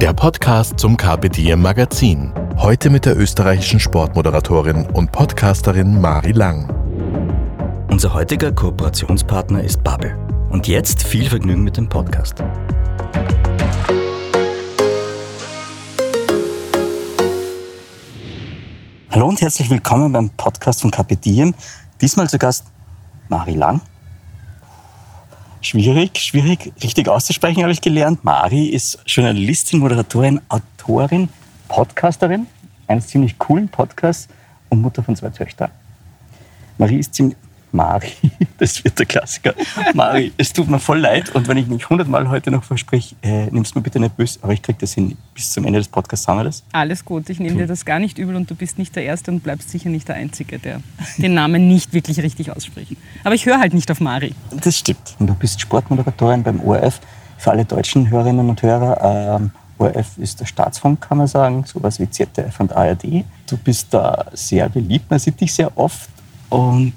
der Podcast zum Carpe Diem Magazin. Heute mit der österreichischen Sportmoderatorin und Podcasterin Mari Lang. Unser heutiger Kooperationspartner ist Babbel. Und jetzt viel Vergnügen mit dem Podcast. Hallo und herzlich willkommen beim Podcast von Carpe Diem. Diesmal zu Gast Mari Lang. Schwierig richtig auszusprechen, habe ich gelernt. Mari ist Journalistin, Moderatorin, Autorin, Podcasterin, eines ziemlich coolen Podcasts und Mutter von 2 Töchtern. Mari, das wird der Klassiker. Mari, es tut mir voll leid und wenn ich mich 100-mal heute noch verspreche, nimm's mir bitte nicht böse, aber ich krieg das hin. Bis zum Ende des Podcasts haben wir das. Alles gut, ich nehme dir das gar nicht übel und du bist nicht der Erste und bleibst sicher nicht der Einzige, der den Namen nicht wirklich richtig ausspricht. Aber ich höre halt nicht auf Mari. Das stimmt. Und du bist Sportmoderatorin beim ORF. Für alle deutschen Hörerinnen und Hörer, ORF ist der Staatsfunk, kann man sagen, sowas wie ZDF und ARD. Du bist da sehr beliebt, man sieht dich sehr oft und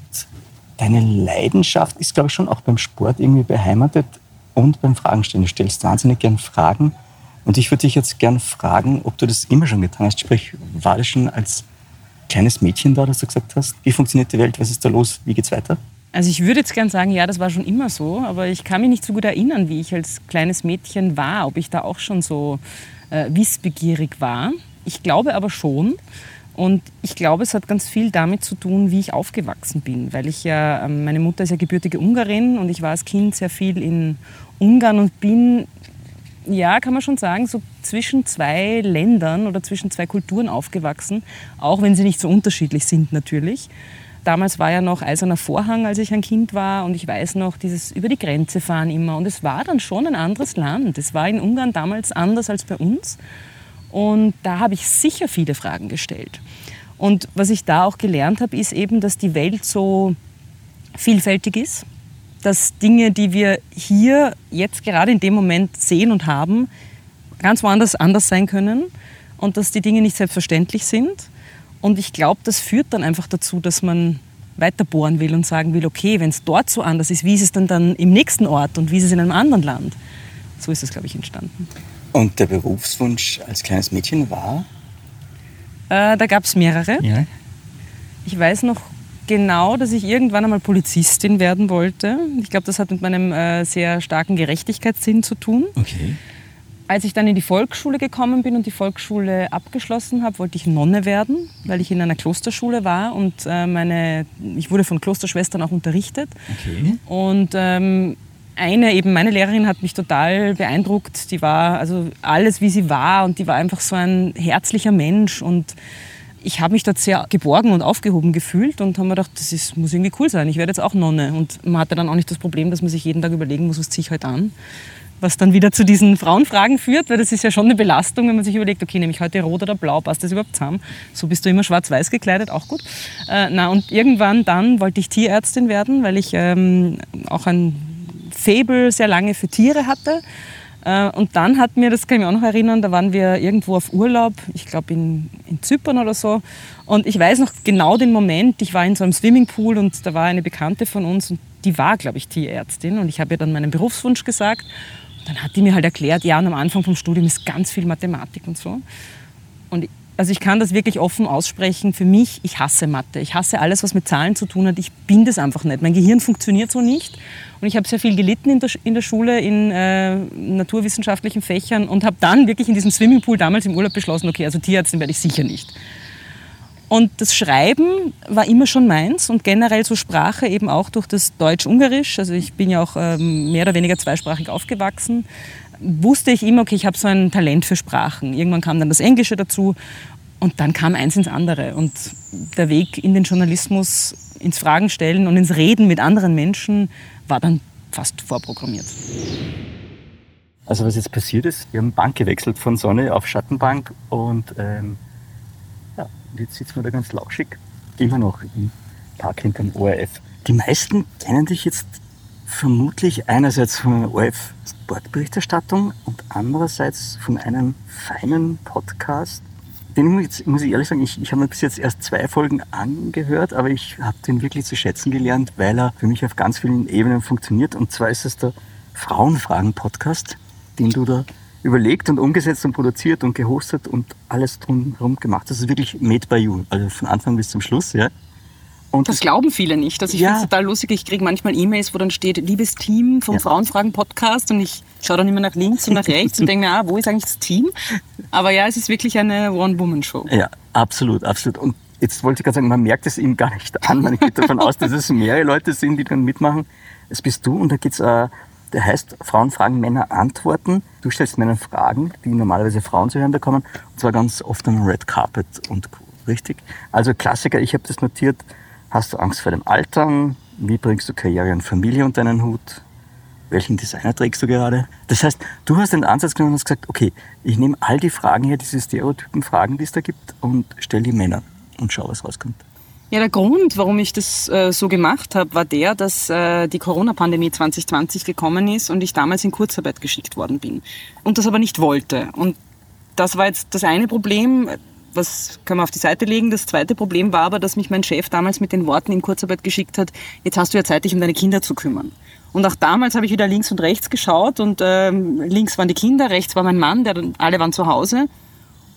deine Leidenschaft ist, glaube ich, schon auch beim Sport irgendwie beheimatet und beim Fragenstellen. Du stellst wahnsinnig gern Fragen und ich würde dich jetzt gern fragen, ob du das immer schon getan hast. Sprich, war das schon als kleines Mädchen da, dass du gesagt hast, wie funktioniert die Welt, was ist da los, wie geht's weiter? Also ich würde jetzt gern sagen, ja, das war schon immer so, aber ich kann mich nicht so gut erinnern, wie ich als kleines Mädchen war, ob ich da auch schon so wissbegierig war. Ich glaube aber schon und ich glaube, es hat ganz viel damit zu tun, wie ich aufgewachsen bin, weil ich ja, meine Mutter ist ja gebürtige Ungarin und ich war als Kind sehr viel in Ungarn und bin, ja, kann man schon sagen, so zwischen 2 Ländern oder zwischen 2 Kulturen aufgewachsen, auch wenn sie nicht so unterschiedlich sind natürlich. Damals war ja noch eiserner Vorhang, als ich ein Kind war und ich weiß noch, dieses über die Grenze fahren immer und es war dann schon ein anderes Land. Es war in Ungarn damals anders als bei uns und da habe ich sicher viele Fragen gestellt. Und was ich da auch gelernt habe, ist eben, dass die Welt so vielfältig ist, dass Dinge, die wir hier jetzt gerade in dem Moment sehen und haben, ganz woanders anders sein können und dass die Dinge nicht selbstverständlich sind. Und ich glaube, das führt dann einfach dazu, dass man weiter bohren will und sagen will, okay, wenn es dort so anders ist, wie ist es denn dann im nächsten Ort und wie ist es in einem anderen Land? So ist es, glaube ich, entstanden. Und der Berufswunsch als kleines Mädchen war? Da gab es mehrere. Ja. Ich weiß noch genau, dass ich irgendwann einmal Polizistin werden wollte. Ich glaube, das hat mit meinem sehr starken Gerechtigkeitssinn zu tun. Okay. Als ich dann in die Volksschule gekommen bin und die Volksschule abgeschlossen habe, wollte ich Nonne werden, weil ich in einer Klosterschule war und ich wurde von Klosterschwestern auch unterrichtet. Okay. Und meine Lehrerin hat mich total beeindruckt. Die war also alles, wie sie war und die war einfach so ein herzlicher Mensch und ich habe mich dort sehr geborgen und aufgehoben gefühlt und habe mir gedacht, muss irgendwie cool sein, ich werde jetzt auch Nonne. Und man hatte dann auch nicht das Problem, dass man sich jeden Tag überlegen muss, was ziehe ich heute an. Was dann wieder zu diesen Frauenfragen führt, weil das ist ja schon eine Belastung, wenn man sich überlegt, okay, nehme ich heute rot oder blau, passt das überhaupt zusammen? So bist du immer schwarz-weiß gekleidet, auch gut. Und irgendwann dann wollte ich Tierärztin werden, weil ich auch ein Faible sehr lange für Tiere hatte. Und dann hat mir, das kann ich mich auch noch erinnern, da waren wir irgendwo auf Urlaub, ich glaube in Zypern oder so. Und ich weiß noch genau den Moment, ich war in so einem Swimmingpool und da war eine Bekannte von uns und die war, glaube ich, Tierärztin. Und ich habe ihr dann meinen Berufswunsch gesagt. Dann hat die mir halt erklärt, ja, und am Anfang vom Studium ist ganz viel Mathematik und so. Und also ich kann das wirklich offen aussprechen. Für mich, ich hasse Mathe. Ich hasse alles, was mit Zahlen zu tun hat. Ich bin das einfach nicht. Mein Gehirn funktioniert so nicht. Und ich habe sehr viel gelitten in der Schule, in naturwissenschaftlichen Fächern und habe dann wirklich in diesem Swimmingpool damals im Urlaub beschlossen, okay, also Tierärztin werde ich sicher nicht. Und das Schreiben war immer schon meins und generell so Sprache eben auch durch das Deutsch-Ungarisch. Also ich bin ja auch mehr oder weniger zweisprachig aufgewachsen. Wusste ich immer, okay, ich habe so ein Talent für Sprachen. Irgendwann kam dann das Englische dazu und dann kam eins ins andere. Und der Weg in den Journalismus, ins Fragenstellen und ins Reden mit anderen Menschen war dann fast vorprogrammiert. Also was jetzt passiert ist, wir haben Bank gewechselt von Sonne auf Schattenbank und jetzt sitzen wir da ganz lauschig, immer noch im Park hinterm ORF. Die meisten kennen dich jetzt vermutlich einerseits von der ORF-Sportberichterstattung und andererseits von einem feinen Podcast. Den muss ich ehrlich sagen, ich habe mir bis jetzt erst 2 Folgen angehört, aber ich habe den wirklich zu schätzen gelernt, weil er für mich auf ganz vielen Ebenen funktioniert. Und zwar ist es der Frauenfragen-Podcast, den du da überlegt und umgesetzt und produziert und gehostet und alles drumherum gemacht. Das ist wirklich made by you, also von Anfang bis zum Schluss, ja. Und das glauben viele nicht. Also ich finde es total lustig. Ich kriege manchmal E-Mails, wo dann steht, liebes Team vom Frauenfragen-Podcast, und ich schaue dann immer nach links und nach rechts und denke mir, wo ist eigentlich das Team? Aber ja, es ist wirklich eine One-Woman-Show. Ja, absolut, absolut. Und jetzt wollte ich gerade sagen, man merkt es ihm gar nicht an. Man geht davon aus, dass es mehrere Leute sind, die dann mitmachen. Es bist du, und da geht's, der heißt Frauen fragen, Männer antworten. Du stellst Männern Fragen, die normalerweise Frauen zu hören bekommen, und zwar ganz oft am Red Carpet und Co. Richtig? Also Klassiker, ich habe das notiert. Hast du Angst vor dem Altern? Wie bringst du Karriere und Familie unter deinen Hut? Welchen Designer trägst du gerade? Das heißt, du hast den Ansatz genommen und hast gesagt, okay, ich nehme all die Fragen her, diese Stereotypen-Fragen, die es da gibt, und stelle die Männern und schau, was rauskommt. Ja, der Grund, warum ich das so gemacht habe, war der, dass die Corona-Pandemie 2020 gekommen ist und ich damals in Kurzarbeit geschickt worden bin und das aber nicht wollte. Und das war jetzt das eine Problem. Was können wir auf die Seite legen? Das zweite Problem war aber, dass mich mein Chef damals mit den Worten in Kurzarbeit geschickt hat, jetzt hast du ja Zeit, dich um deine Kinder zu kümmern. Und auch damals habe ich wieder links und rechts geschaut und links waren die Kinder, rechts war mein Mann, alle waren zu Hause.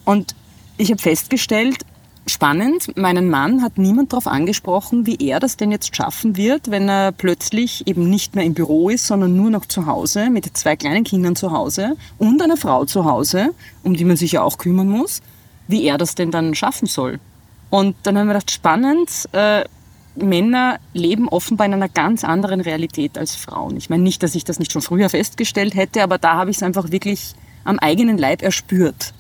Und ich habe festgestellt, spannend, meinen Mann hat niemand darauf angesprochen, wie er das denn jetzt schaffen wird, wenn er plötzlich eben nicht mehr im Büro ist, sondern nur noch zu Hause, mit 2 kleinen Kindern zu Hause und einer Frau zu Hause, um die man sich ja auch kümmern muss, wie er das denn dann schaffen soll. Und dann haben wir gedacht, spannend, Männer leben offenbar in einer ganz anderen Realität als Frauen. Ich meine nicht, dass ich das nicht schon früher festgestellt hätte, aber da habe ich es einfach wirklich am eigenen Leib erspürt.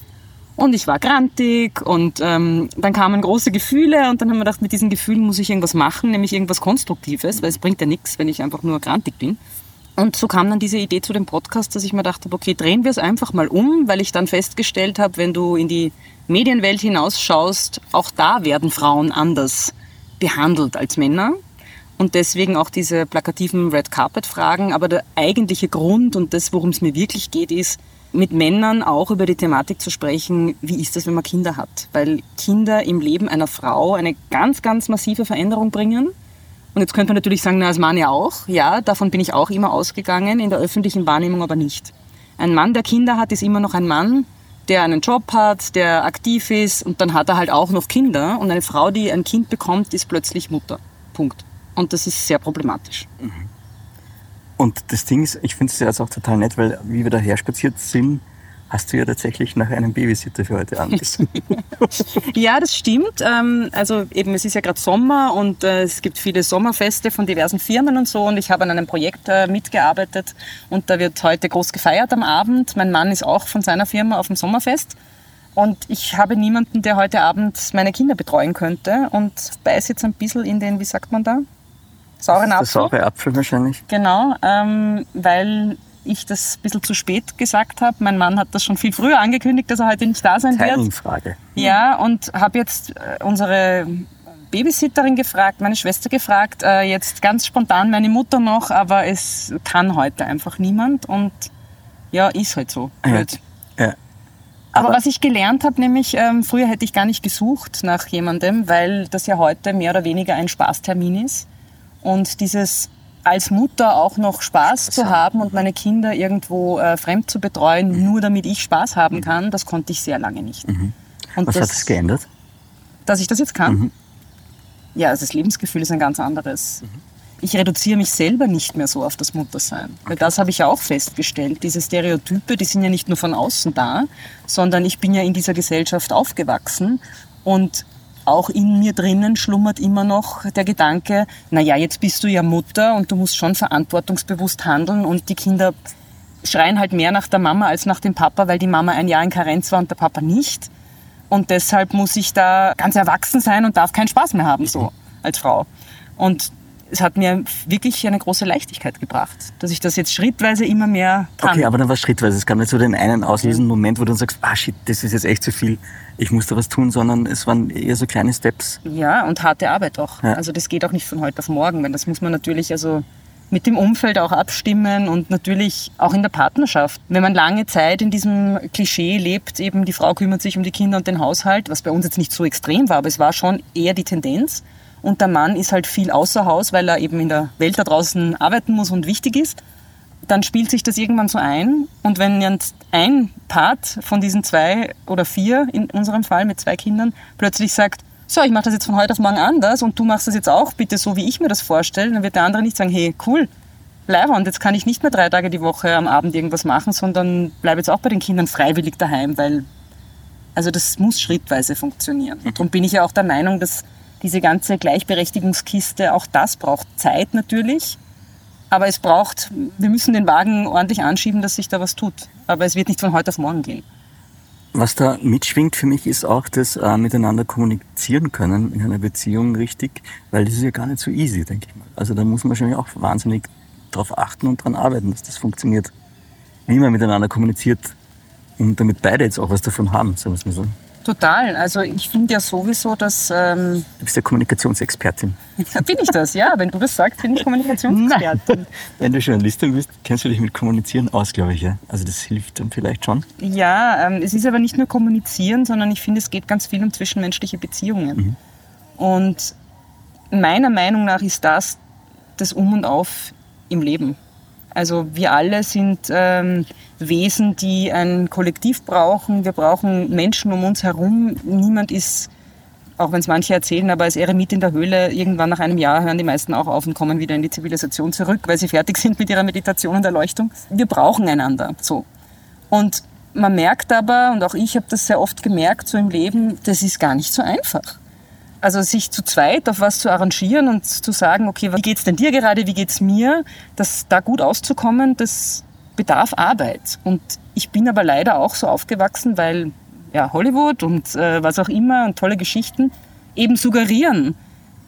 Und ich war grantig und dann kamen große Gefühle und dann haben wir gedacht, mit diesen Gefühlen muss ich irgendwas machen, nämlich irgendwas Konstruktives, weil es bringt ja nichts, wenn ich einfach nur grantig bin. Und so kam dann diese Idee zu dem Podcast, dass ich mir dachte, okay, drehen wir es einfach mal um, weil ich dann festgestellt habe, wenn du in die Medienwelt hinausschaust, auch da werden Frauen anders behandelt als Männer. Und deswegen auch diese plakativen Red-Carpet-Fragen. Aber der eigentliche Grund und das, worum es mir wirklich geht, ist, mit Männern auch über die Thematik zu sprechen, wie ist das, wenn man Kinder hat? Weil Kinder im Leben einer Frau eine ganz, ganz massive Veränderung bringen. Und jetzt könnte man natürlich sagen, na, als Mann ja auch. Ja, davon bin ich auch immer ausgegangen, in der öffentlichen Wahrnehmung aber nicht. Ein Mann, der Kinder hat, ist immer noch ein Mann, der einen Job hat, der aktiv ist, und dann hat er halt auch noch Kinder. Und eine Frau, die ein Kind bekommt, ist plötzlich Mutter. Punkt. Und das ist sehr problematisch. Und das Ding ist, ich finde es jetzt auch total nett, weil wie wir daher spaziert sind, hast du ja tatsächlich nach einem Babysitter für heute angeschrieben. Ja, das stimmt. Also eben, es ist ja gerade Sommer und es gibt viele Sommerfeste von diversen Firmen und so. Und ich habe an einem Projekt mitgearbeitet und da wird heute groß gefeiert am Abend. Mein Mann ist auch von seiner Firma auf dem Sommerfest. Und ich habe niemanden, der heute Abend meine Kinder betreuen könnte, und beiß jetzt ein bisschen in den, wie sagt man da? Sauren Apfel. Saure Apfel wahrscheinlich. Genau, weil ich das ein bisschen zu spät gesagt habe. Mein Mann hat das schon viel früher angekündigt, dass er heute nicht da sein wird. Frage. Ja, und habe jetzt unsere Babysitterin gefragt, meine Schwester gefragt, jetzt ganz spontan meine Mutter noch, aber es kann heute einfach niemand, und ja, ist halt so. Blöd. Ja. Aber was ich gelernt habe, nämlich früher hätte ich gar nicht gesucht nach jemandem, weil das ja heute mehr oder weniger ein Spaßtermin ist, und dieses als Mutter auch noch Spaß zu haben und meine Kinder irgendwo fremd zu betreuen, nur damit ich Spaß haben kann, das konnte ich sehr lange nicht. Und was hat das geändert? Dass ich das jetzt kann? Ja, also das Lebensgefühl ist ein ganz anderes. Ich reduziere mich selber nicht mehr so auf das Muttersein. Okay. Weil das habe ich ja auch festgestellt. Diese Stereotype, die sind ja nicht nur von außen da, sondern ich bin ja in dieser Gesellschaft aufgewachsen, und auch in mir drinnen schlummert immer noch der Gedanke, naja, jetzt bist du ja Mutter und du musst schon verantwortungsbewusst handeln, und die Kinder schreien halt mehr nach der Mama als nach dem Papa, weil die Mama ein Jahr in Karenz war und der Papa nicht. Und deshalb muss ich da ganz erwachsen sein und darf keinen Spaß mehr haben, so als Frau. Und es hat mir wirklich eine große Leichtigkeit gebracht, dass ich das jetzt schrittweise immer mehr kann. Okay, aber dann war es schrittweise. Es gab nicht so den einen auslösenden Moment, wo du dann sagst, ah shit, das ist jetzt echt zu viel, ich muss da was tun, sondern es waren eher so kleine Steps. Ja, und harte Arbeit auch. Ja. Also das geht auch nicht von heute auf morgen, weil das muss man natürlich also mit dem Umfeld auch abstimmen und natürlich auch in der Partnerschaft. Wenn man lange Zeit in diesem Klischee lebt, eben die Frau kümmert sich um die Kinder und den Haushalt, was bei uns jetzt nicht so extrem war, aber es war schon eher die Tendenz. Und der Mann ist halt viel außer Haus, weil er eben in der Welt da draußen arbeiten muss und wichtig ist. Dann spielt sich das irgendwann so ein. Und wenn jetzt ein Part von diesen 2 oder 4, in unserem Fall mit 2 Kindern, plötzlich sagt, so, ich mache das jetzt von heute auf morgen anders und du machst das jetzt auch bitte so, wie ich mir das vorstelle, dann wird der andere nicht sagen, hey, cool, bleib und jetzt kann ich nicht mehr 3 Tage die Woche am Abend irgendwas machen, sondern bleib jetzt auch bei den Kindern freiwillig daheim, weil, also das muss schrittweise funktionieren. Darum bin ich ja auch der Meinung, dass diese ganze Gleichberechtigungskiste, auch das braucht Zeit natürlich, aber es braucht, wir müssen den Wagen ordentlich anschieben, dass sich da was tut, aber es wird nicht von heute auf morgen gehen. Was da mitschwingt für mich ist auch das miteinander kommunizieren können in einer Beziehung richtig, weil das ist ja gar nicht so easy, denke ich mal. Also da muss man wahrscheinlich auch wahnsinnig drauf achten und dran arbeiten, dass das funktioniert. Wie man miteinander kommuniziert und damit beide jetzt auch was davon haben, sagen wir es mal so. Total. Also ich finde ja sowieso, dass... du bist ja Kommunikationsexpertin. Bin ich das, ja. Wenn du das sagst, bin ich Kommunikationsexpertin. Nein. Wenn du Journalistin bist, kennst du dich mit Kommunizieren aus, glaube ich. Ja? Also das hilft dann vielleicht schon. Ja, es ist aber nicht nur Kommunizieren, sondern ich finde, es geht ganz viel um zwischenmenschliche Beziehungen. Mhm. Und meiner Meinung nach ist das Um und Auf im Leben. Also wir alle sind Wesen, die ein Kollektiv brauchen. Wir brauchen Menschen um uns herum. Niemand ist, auch wenn es manche erzählen, aber als Eremit in der Höhle, irgendwann nach einem Jahr hören die meisten auch auf und kommen wieder in die Zivilisation zurück, weil sie fertig sind mit ihrer Meditation und Erleuchtung. Wir brauchen einander. So. Und man merkt aber, und auch ich habe das sehr oft gemerkt so im Leben, das ist gar nicht so einfach. Also sich zu zweit auf was zu arrangieren und zu sagen, okay, wie geht's denn dir gerade, wie geht's mir, das da gut auszukommen, das bedarf Arbeit. Und ich bin aber leider auch so aufgewachsen, weil ja Hollywood und was auch immer und tolle Geschichten eben suggerieren,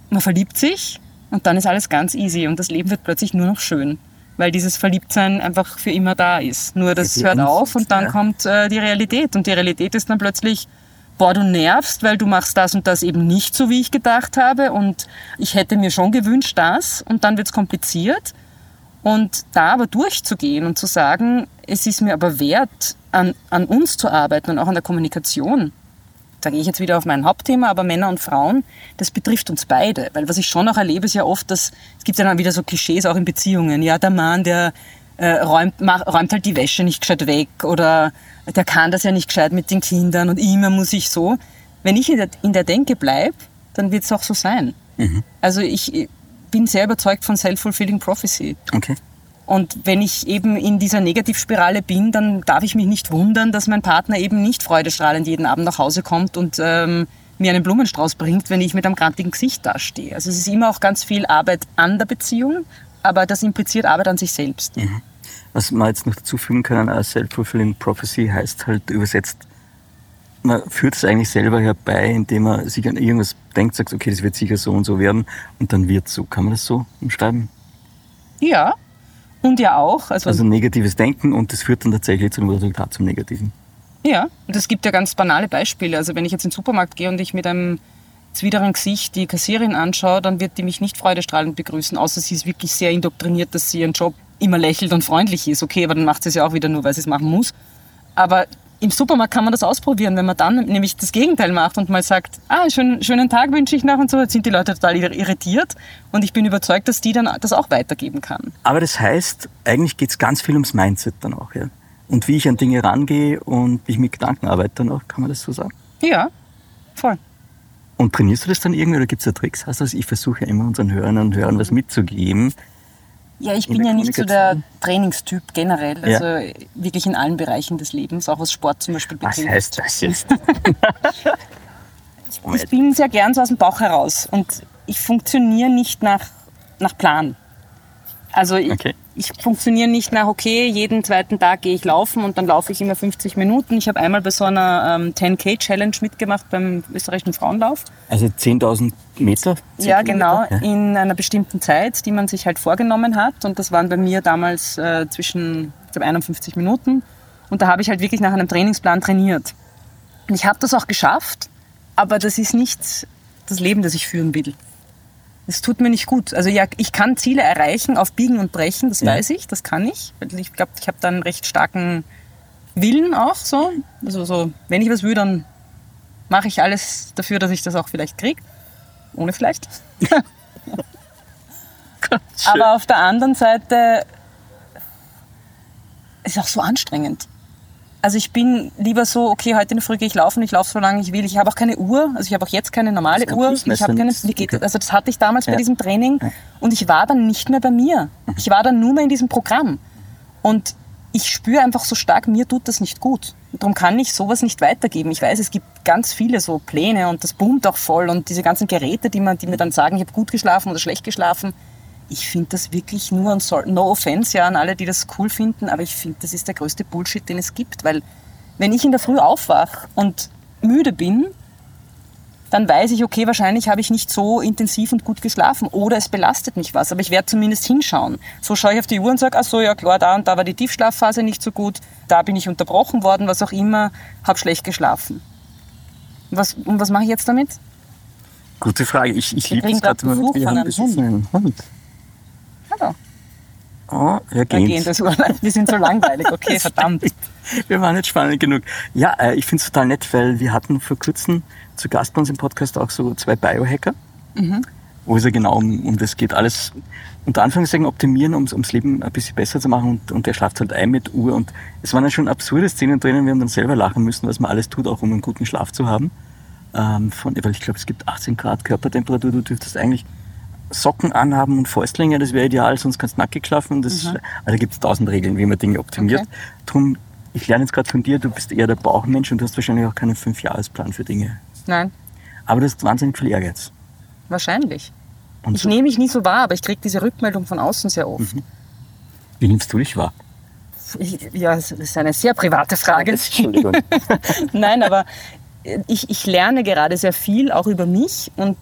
man verliebt sich und dann ist alles ganz easy und das Leben wird plötzlich nur noch schön, weil dieses Verliebtsein einfach für immer da ist. Nur das hört auf und dann kommt die Realität und die Realität ist dann plötzlich, boah, du nervst, weil du machst das und das eben nicht so, wie ich gedacht habe und ich hätte mir schon gewünscht das und dann wird's kompliziert und da aber durchzugehen und zu sagen, es ist mir aber wert, an uns zu arbeiten und auch an der Kommunikation. Da gehe ich jetzt wieder auf mein Hauptthema, aber Männer und Frauen, das betrifft uns beide, weil was ich schon auch erlebe, ist ja oft, dass es gibt ja dann wieder so Klischees auch in Beziehungen, ja, der Mann, der räumt halt die Wäsche nicht gescheit weg oder der kann das ja nicht gescheit mit den Kindern und immer muss ich so. Wenn ich in der Denke bleibe, dann wird es auch so sein. Mhm. Also ich bin sehr überzeugt von Self-Fulfilling Prophecy. Okay. Und wenn ich eben in dieser Negativspirale bin, dann darf ich mich nicht wundern, dass mein Partner eben nicht freudestrahlend jeden Abend nach Hause kommt und mir einen Blumenstrauß bringt, wenn ich mit einem grantigen Gesicht dastehe. Also es ist immer auch ganz viel Arbeit an der Beziehung, aber das impliziert Arbeit an sich selbst. Mhm. Was man jetzt noch dazu fügen kann, als Self-Fulfilling Prophecy heißt halt übersetzt, man führt es eigentlich selber herbei, indem man sich an irgendwas denkt, sagt, okay, das wird sicher so und so werden und dann wird es so. Kann man das so umschreiben? Ja, und ja auch. Also negatives Denken und das führt dann tatsächlich zu einem Resultat, zum Negativen. Ja, und es gibt ja ganz banale Beispiele. Also wenn ich jetzt in den Supermarkt gehe und ich mit einem wideren Gesicht die Kassierin anschaue, dann wird die mich nicht freudestrahlend begrüßen, außer sie ist wirklich sehr indoktriniert, dass sie ihren Job immer lächelt und freundlich ist. Okay, aber dann macht sie es ja auch wieder nur, weil sie es machen muss. Aber im Supermarkt kann man das ausprobieren, wenn man dann nämlich das Gegenteil macht und mal sagt, schönen Tag wünsche ich nach und so, jetzt sind die Leute total irritiert und ich bin überzeugt, dass die dann das auch weitergeben kann. Aber das heißt, eigentlich geht es ganz viel ums Mindset dann auch, ja? Und wie ich an Dinge rangehe und wie ich mit Gedanken arbeite dann auch, kann man das so sagen? Ja, voll. Und trainierst du das dann irgendwie oder gibt es da Tricks? Hast du das? Ich versuche ja immer unseren Hörern und Hörern was mitzugeben. Ja, ich bin ja nicht so der Trainingstyp generell. Also wirklich in allen Bereichen des Lebens, auch was Sport zum Beispiel betrifft. Was heißt das jetzt? Ich bin sehr gern so aus dem Bauch heraus und ich funktioniere nicht nach Plan. Also ich Ich funktioniere nicht nach, okay, jeden zweiten Tag gehe ich laufen und dann laufe ich immer 50 Minuten. Ich habe einmal bei so einer 10K-Challenge mitgemacht beim österreichischen Frauenlauf. Also 10.000 Meter? 10 ja, genau, Meter? Ja. In einer bestimmten Zeit, die man sich halt vorgenommen hat. Und das waren bei mir damals zwischen, ich glaube, 51 Minuten. Und da habe ich halt wirklich nach einem Trainingsplan trainiert. Und ich habe das auch geschafft, aber das ist nicht das Leben, das ich führen will. Es tut mir nicht gut. Also ja, ich kann Ziele erreichen auf Biegen und Brechen, das weiß ich, das kann ich. Ich glaube, ich habe da einen recht starken Willen auch so. Also so, wenn ich was will, dann mache ich alles dafür, dass ich das auch vielleicht kriege. Ohne vielleicht. Aber auf der anderen Seite ist es auch so anstrengend. Also ich bin lieber so, okay, heute in der Früh gehe ich laufen, ich laufe so lange ich will. Ich habe auch keine Uhr, also ich habe auch jetzt keine normale Uhr. Ich habe keine, also das hatte ich damals bei diesem Training und ich war dann nicht mehr bei mir. Ich war dann nur mehr in diesem Programm. Und ich spüre einfach so stark, mir tut das nicht gut. Darum kann ich sowas nicht weitergeben. Ich weiß, es gibt ganz viele so Pläne und das boomt auch voll und diese ganzen Geräte, die mir dann sagen, ich habe gut geschlafen oder schlecht geschlafen. Ich finde das wirklich nur, und no offense ja an alle, die das cool finden, aber ich finde, das ist der größte Bullshit, den es gibt, weil wenn ich in der Früh aufwache und müde bin, dann weiß ich, okay, wahrscheinlich habe ich nicht so intensiv und gut geschlafen oder es belastet mich was, aber ich werde zumindest hinschauen. So schaue ich auf die Uhr und sage, ach so, ja klar, da und da war die Tiefschlafphase nicht so gut, da bin ich unterbrochen worden, was auch immer, habe schlecht geschlafen. Und was mache ich jetzt damit? Gute Frage. Ich liebe es gerade mal mit einem Hund. Hallo. Oh, wir sind so langweilig. Okay, verdammt. Wir waren nicht spannend genug. Ja, ich finde es total nett, weil wir hatten vor kurzem zu Gast bei uns im Podcast auch so zwei Biohacker, wo es ja genau um das geht. Alles unter Anführungszeichen optimieren, um ums Leben ein bisschen besser zu machen. Und der schlaft halt ein mit Uhr. Und es waren ja schon absurde Szenen drinnen. Wir haben dann selber lachen müssen, was man alles tut, auch um einen guten Schlaf zu haben. Weil ich glaube, es gibt 18 Grad Körpertemperatur. Du dürftest eigentlich Socken anhaben und Fäustlinge, das wäre ideal, sonst kannst du nackig schlafen. Also da gibt es 1000 Regeln, wie man Dinge optimiert. Okay. Drum, ich lerne jetzt gerade von dir, du bist eher der Bauchmensch und du hast wahrscheinlich auch keinen 5-Jahres-Plan für Dinge. Nein. Aber du hast wahnsinnig viel Ehrgeiz. Wahrscheinlich. Und ich nehme mich nie so wahr, aber ich kriege diese Rückmeldung von außen sehr oft. Mhm. Wie nimmst du dich wahr? Ja, das ist eine sehr private Frage. Entschuldigung. Nein, aber ich lerne gerade sehr viel, auch über mich und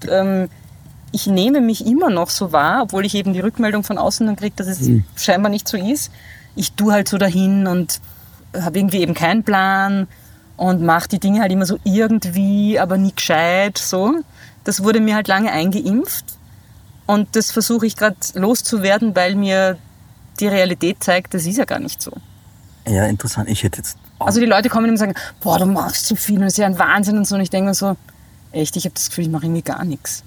ich nehme mich immer noch so wahr, obwohl ich eben die Rückmeldung von außen dann kriege, dass es scheinbar nicht so ist. Ich tue halt so dahin und habe irgendwie eben keinen Plan und mache die Dinge halt immer so irgendwie, aber nie gescheit. So. Das wurde mir halt lange eingeimpft und das versuche ich gerade loszuwerden, weil mir die Realität zeigt, das ist ja gar nicht so. Ja, interessant. Ich hätte jetzt auch also die Leute kommen und sagen, boah, du machst so viel und das ist ja ein Wahnsinn und so. Und ich denke mir so, echt, ich habe das Gefühl, ich mache irgendwie gar nichts.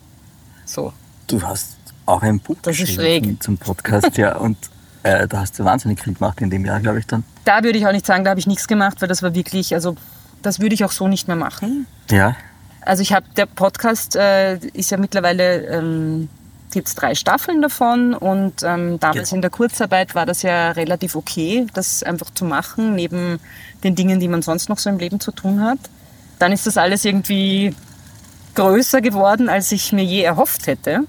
So. Du hast auch ein Buch geschrieben zum Podcast, ja, und da hast du wahnsinnig viel gemacht in dem Jahr, glaube ich, dann. Da würde ich auch nicht sagen, da habe ich nichts gemacht, weil das war wirklich, also das würde ich auch so nicht mehr machen. Ja. Also der Podcast ist ja mittlerweile, gibt es 3 Staffeln davon und damals in der Kurzarbeit war das ja relativ okay, das einfach zu machen, neben den Dingen, die man sonst noch so im Leben zu tun hat. Dann ist das alles irgendwie größer geworden, als ich mir je erhofft hätte.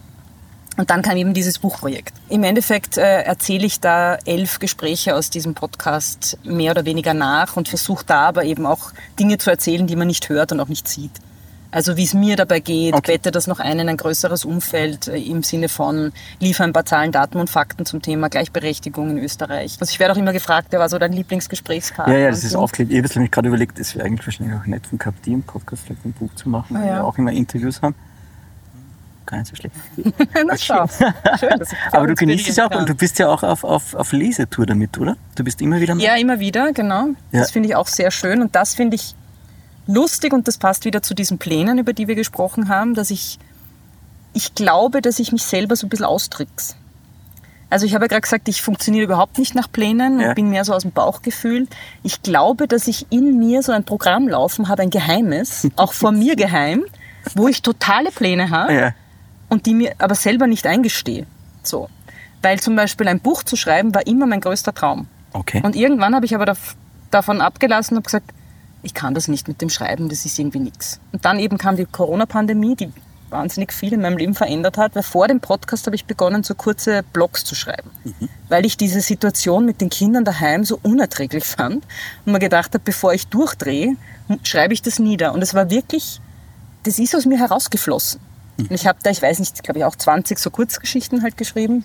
Und dann kam eben dieses Buchprojekt. Im Endeffekt erzähle ich da 11 Gespräche aus diesem Podcast mehr oder weniger nach und versuche da aber eben auch Dinge zu erzählen, die man nicht hört und auch nicht sieht. Also wie es mir dabei geht, bette das noch ein größeres Umfeld im Sinne von liefere ein paar Zahlen, Daten und Fakten zum Thema Gleichberechtigung in Österreich. Also ich werde auch immer gefragt, wer war so dein Lieblingsgesprächspartner? Ja, das ist aufgelegt. Ich habe mir gerade überlegt, es wäre eigentlich wahrscheinlich auch nett von Carpe Diem im Podcast vielleicht ein Buch zu machen, weil wir auch immer Interviews haben. Gar nicht so schlecht. Na schau. Schön, dass ich aber du genießt es auch und du bist ja auch auf Lesetour damit, oder? Du bist immer wieder mit? Ja, immer wieder, genau. Ja. Das finde ich auch sehr schön und das finde ich lustig und das passt wieder zu diesen Plänen, über die wir gesprochen haben, dass ich glaube, dass ich mich selber so ein bisschen austrickse. Also ich habe ja gerade gesagt, ich funktioniere überhaupt nicht nach Plänen und bin mehr so aus dem Bauchgefühl. Ich glaube, dass ich in mir so ein Programm laufen habe, ein geheimes, auch vor mir geheim, wo ich totale Pläne habe und die mir aber selber nicht eingestehe. So. Weil zum Beispiel ein Buch zu schreiben war immer mein größter Traum. Okay. Und irgendwann habe ich aber davon abgelassen und habe gesagt, ich kann das nicht mit dem Schreiben, das ist irgendwie nichts. Und dann eben kam die Corona-Pandemie, die wahnsinnig viel in meinem Leben verändert hat, weil vor dem Podcast habe ich begonnen, so kurze Blogs zu schreiben, weil ich diese Situation mit den Kindern daheim so unerträglich fand und mir gedacht habe, bevor ich durchdrehe, schreibe ich das nieder. Und es war wirklich, das ist aus mir herausgeflossen. Und ich habe da, ich weiß nicht, glaube ich auch 20 so Kurzgeschichten halt geschrieben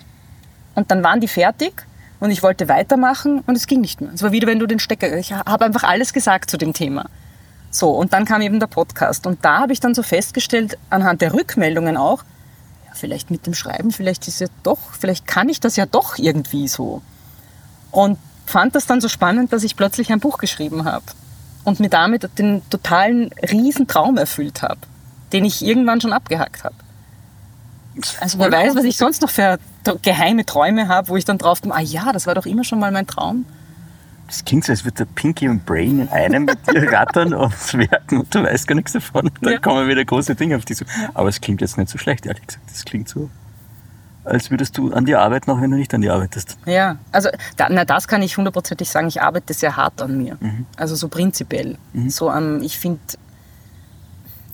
und dann waren die fertig und ich wollte weitermachen und es ging nicht mehr. Es war wieder, wenn du den Stecker, ich habe einfach alles gesagt zu dem Thema. So, und dann kam eben der Podcast und da habe ich dann so festgestellt, anhand der Rückmeldungen auch, ja, vielleicht mit dem Schreiben, vielleicht ist ja doch, vielleicht kann ich das ja doch irgendwie so. Und fand das dann so spannend, dass ich plötzlich ein Buch geschrieben habe und mir damit den totalen Riesentraum erfüllt habe, den ich irgendwann schon abgehackt habe. Also wer weiß, was ich sonst noch für geheime Träume habe, wo ich dann drauf komme, ah ja, das war doch immer schon mal mein Traum. Das klingt so, als würde der Pinky und Brain in einem mit dir rattern und werken und du weißt gar nichts davon. Und dann kommen wieder große Dinge auf dich zu. Aber es klingt jetzt nicht so schlecht, ehrlich gesagt. Das klingt so, als würdest du an dir arbeiten, auch wenn du nicht an dir arbeitest. Ja, also das kann ich hundertprozentig sagen. Ich arbeite sehr hart an mir. Mhm. Also so prinzipiell. Mhm. So, ich finde,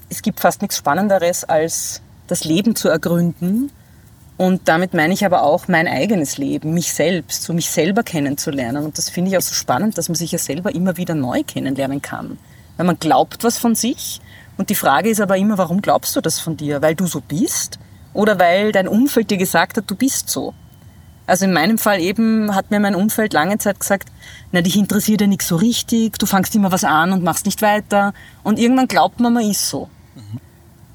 es gibt fast nichts Spannenderes, als das Leben zu ergründen. Und damit meine ich aber auch mein eigenes Leben, mich selbst, so mich selber kennenzulernen. Und das finde ich auch so spannend, dass man sich ja selber immer wieder neu kennenlernen kann. Weil man glaubt was von sich und die Frage ist aber immer, warum glaubst du das von dir? Weil du so bist oder weil dein Umfeld dir gesagt hat, du bist so? Also in meinem Fall eben hat mir mein Umfeld lange Zeit gesagt, na, dich interessiert ja nichts so richtig, du fangst immer was an und machst nicht weiter. Und irgendwann glaubt man, man ist so. Mhm.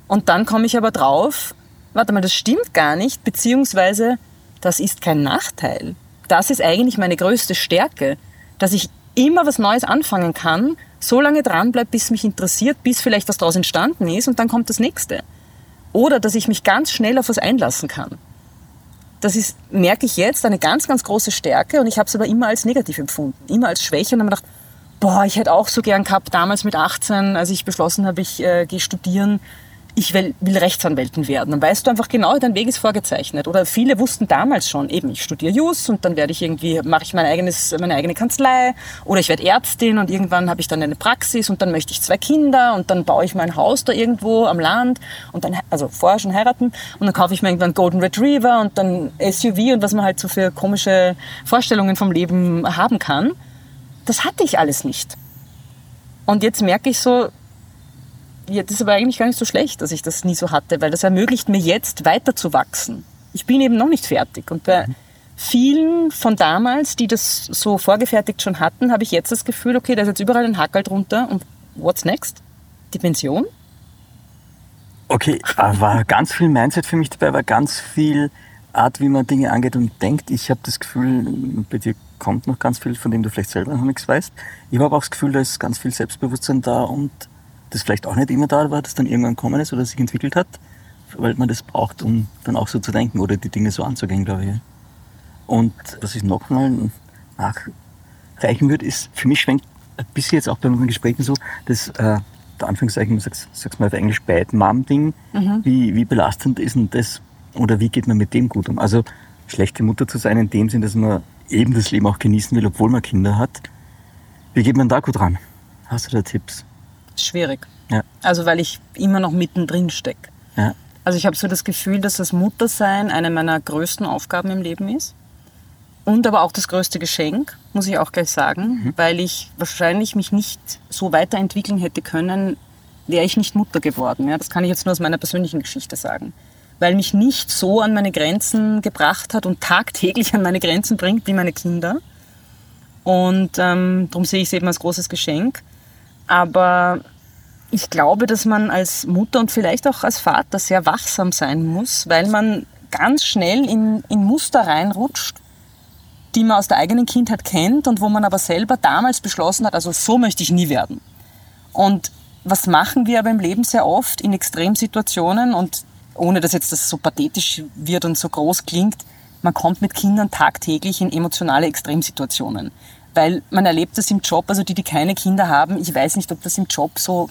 Und dann komme ich aber drauf, warte mal, das stimmt gar nicht, beziehungsweise das ist kein Nachteil. Das ist eigentlich meine größte Stärke, dass ich immer was Neues anfangen kann, so lange dranbleibe, bis es mich interessiert, bis vielleicht was daraus entstanden ist und dann kommt das Nächste. Oder dass ich mich ganz schnell auf was einlassen kann. Das ist, merke ich jetzt, eine ganz, ganz große Stärke und ich habe es aber immer als negativ empfunden, immer als Schwäche und habe mir gedacht, boah, ich hätte auch so gern gehabt, damals mit 18, als ich beschlossen habe, ich gehe studieren, ich will Rechtsanwältin werden. Dann weißt du einfach genau, dein Weg ist vorgezeichnet. Oder viele wussten damals schon, eben, ich studiere Jus und dann werde ich irgendwie, mache ich meine eigene Kanzlei oder ich werde Ärztin und irgendwann habe ich dann eine Praxis und dann möchte ich 2 Kinder und dann baue ich mein Haus da irgendwo am Land und dann, also vorher schon heiraten und dann kaufe ich mir irgendwann Golden Retriever und dann SUV und was man halt so für komische Vorstellungen vom Leben haben kann. Das hatte ich alles nicht. Und jetzt merke ich so, ja, das ist aber eigentlich gar nicht so schlecht, dass ich das nie so hatte, weil das ermöglicht mir jetzt weiter zu wachsen. Ich bin eben noch nicht fertig. Und bei vielen von damals, die das so vorgefertigt schon hatten, habe ich jetzt das Gefühl, okay, da ist jetzt überall ein Hackerl drunter und what's next? Dimension? Okay, war ganz viel Mindset für mich dabei, war ganz viel Art, wie man Dinge angeht und denkt. Ich habe das Gefühl, bei dir kommt noch ganz viel, von dem du vielleicht selber noch nichts weißt. Ich habe auch das Gefühl, da ist ganz viel Selbstbewusstsein da und das vielleicht auch nicht immer da war, das dann irgendwann gekommen ist oder sich entwickelt hat, weil man das braucht, um dann auch so zu denken oder die Dinge so anzugehen, glaube ich. Und was ich nochmal nachreichen würde, ist, für mich schwenkt ein bisschen jetzt auch bei unseren Gesprächen so, das, der Anführungszeichen, sag's mal auf Englisch, Bad Mom-Ding, wie belastend ist denn das oder wie geht man mit dem gut um? Also schlechte Mutter zu sein in dem Sinn, dass man eben das Leben auch genießen will, obwohl man Kinder hat. Wie geht man da gut ran? Hast du da Tipps? Schwierig. Ja. Also weil ich immer noch mittendrin stecke. Ja. Also ich habe so das Gefühl, dass das Muttersein eine meiner größten Aufgaben im Leben ist. Und aber auch das größte Geschenk, muss ich auch gleich sagen, weil ich wahrscheinlich mich nicht so weiterentwickeln hätte können, wäre ich nicht Mutter geworden. Ja, das kann ich jetzt nur aus meiner persönlichen Geschichte sagen. Weil mich nicht so an meine Grenzen gebracht hat und tagtäglich an meine Grenzen bringt wie meine Kinder. Und darum sehe ich es eben als großes Geschenk. Aber ich glaube, dass man als Mutter und vielleicht auch als Vater sehr wachsam sein muss, weil man ganz schnell in Muster reinrutscht, die man aus der eigenen Kindheit kennt und wo man aber selber damals beschlossen hat, also so möchte ich nie werden. Und was machen wir aber im Leben sehr oft in Extremsituationen und ohne dass jetzt das so pathetisch wird und so groß klingt, man kommt mit Kindern tagtäglich in emotionale Extremsituationen. Weil man erlebt das im Job, also die keine Kinder haben, ich weiß nicht, ob das im Job so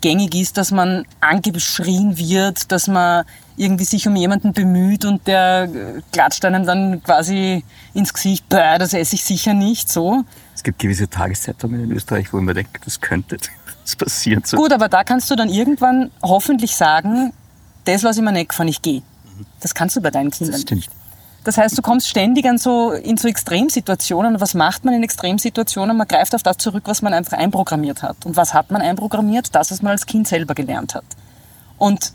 gängig ist, dass man angeschrien wird, dass man irgendwie sich um jemanden bemüht und der klatscht einem dann quasi ins Gesicht, das esse ich sicher nicht, so. Es gibt gewisse Tageszeitungen in Österreich, wo man denkt, das könnte, das passiert so. Gut, aber da kannst du dann irgendwann hoffentlich sagen, das lasse ich mir nicht gefallen, ich gehe. Das kannst du bei deinen Kindern. Das stimmt. Das heißt, du kommst ständig an in so Extremsituationen. Und was macht man in Extremsituationen? Man greift auf das zurück, was man einfach einprogrammiert hat. Und was hat man einprogrammiert? Das, was man als Kind selber gelernt hat. Und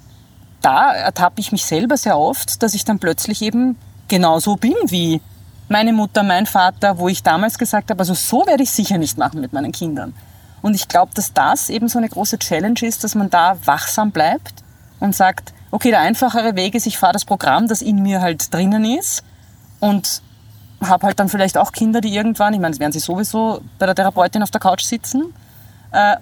da ertappe ich mich selber sehr oft, dass ich dann plötzlich eben genau so bin wie meine Mutter, mein Vater, wo ich damals gesagt habe, also so werde ich sicher nicht machen mit meinen Kindern. Und ich glaube, dass das eben so eine große Challenge ist, dass man da wachsam bleibt und sagt, okay, der einfachere Weg ist, ich fahre das Programm, das in mir halt drinnen ist und habe halt dann vielleicht auch Kinder, die irgendwann, ich meine, das werden sie sowieso bei der Therapeutin auf der Couch sitzen,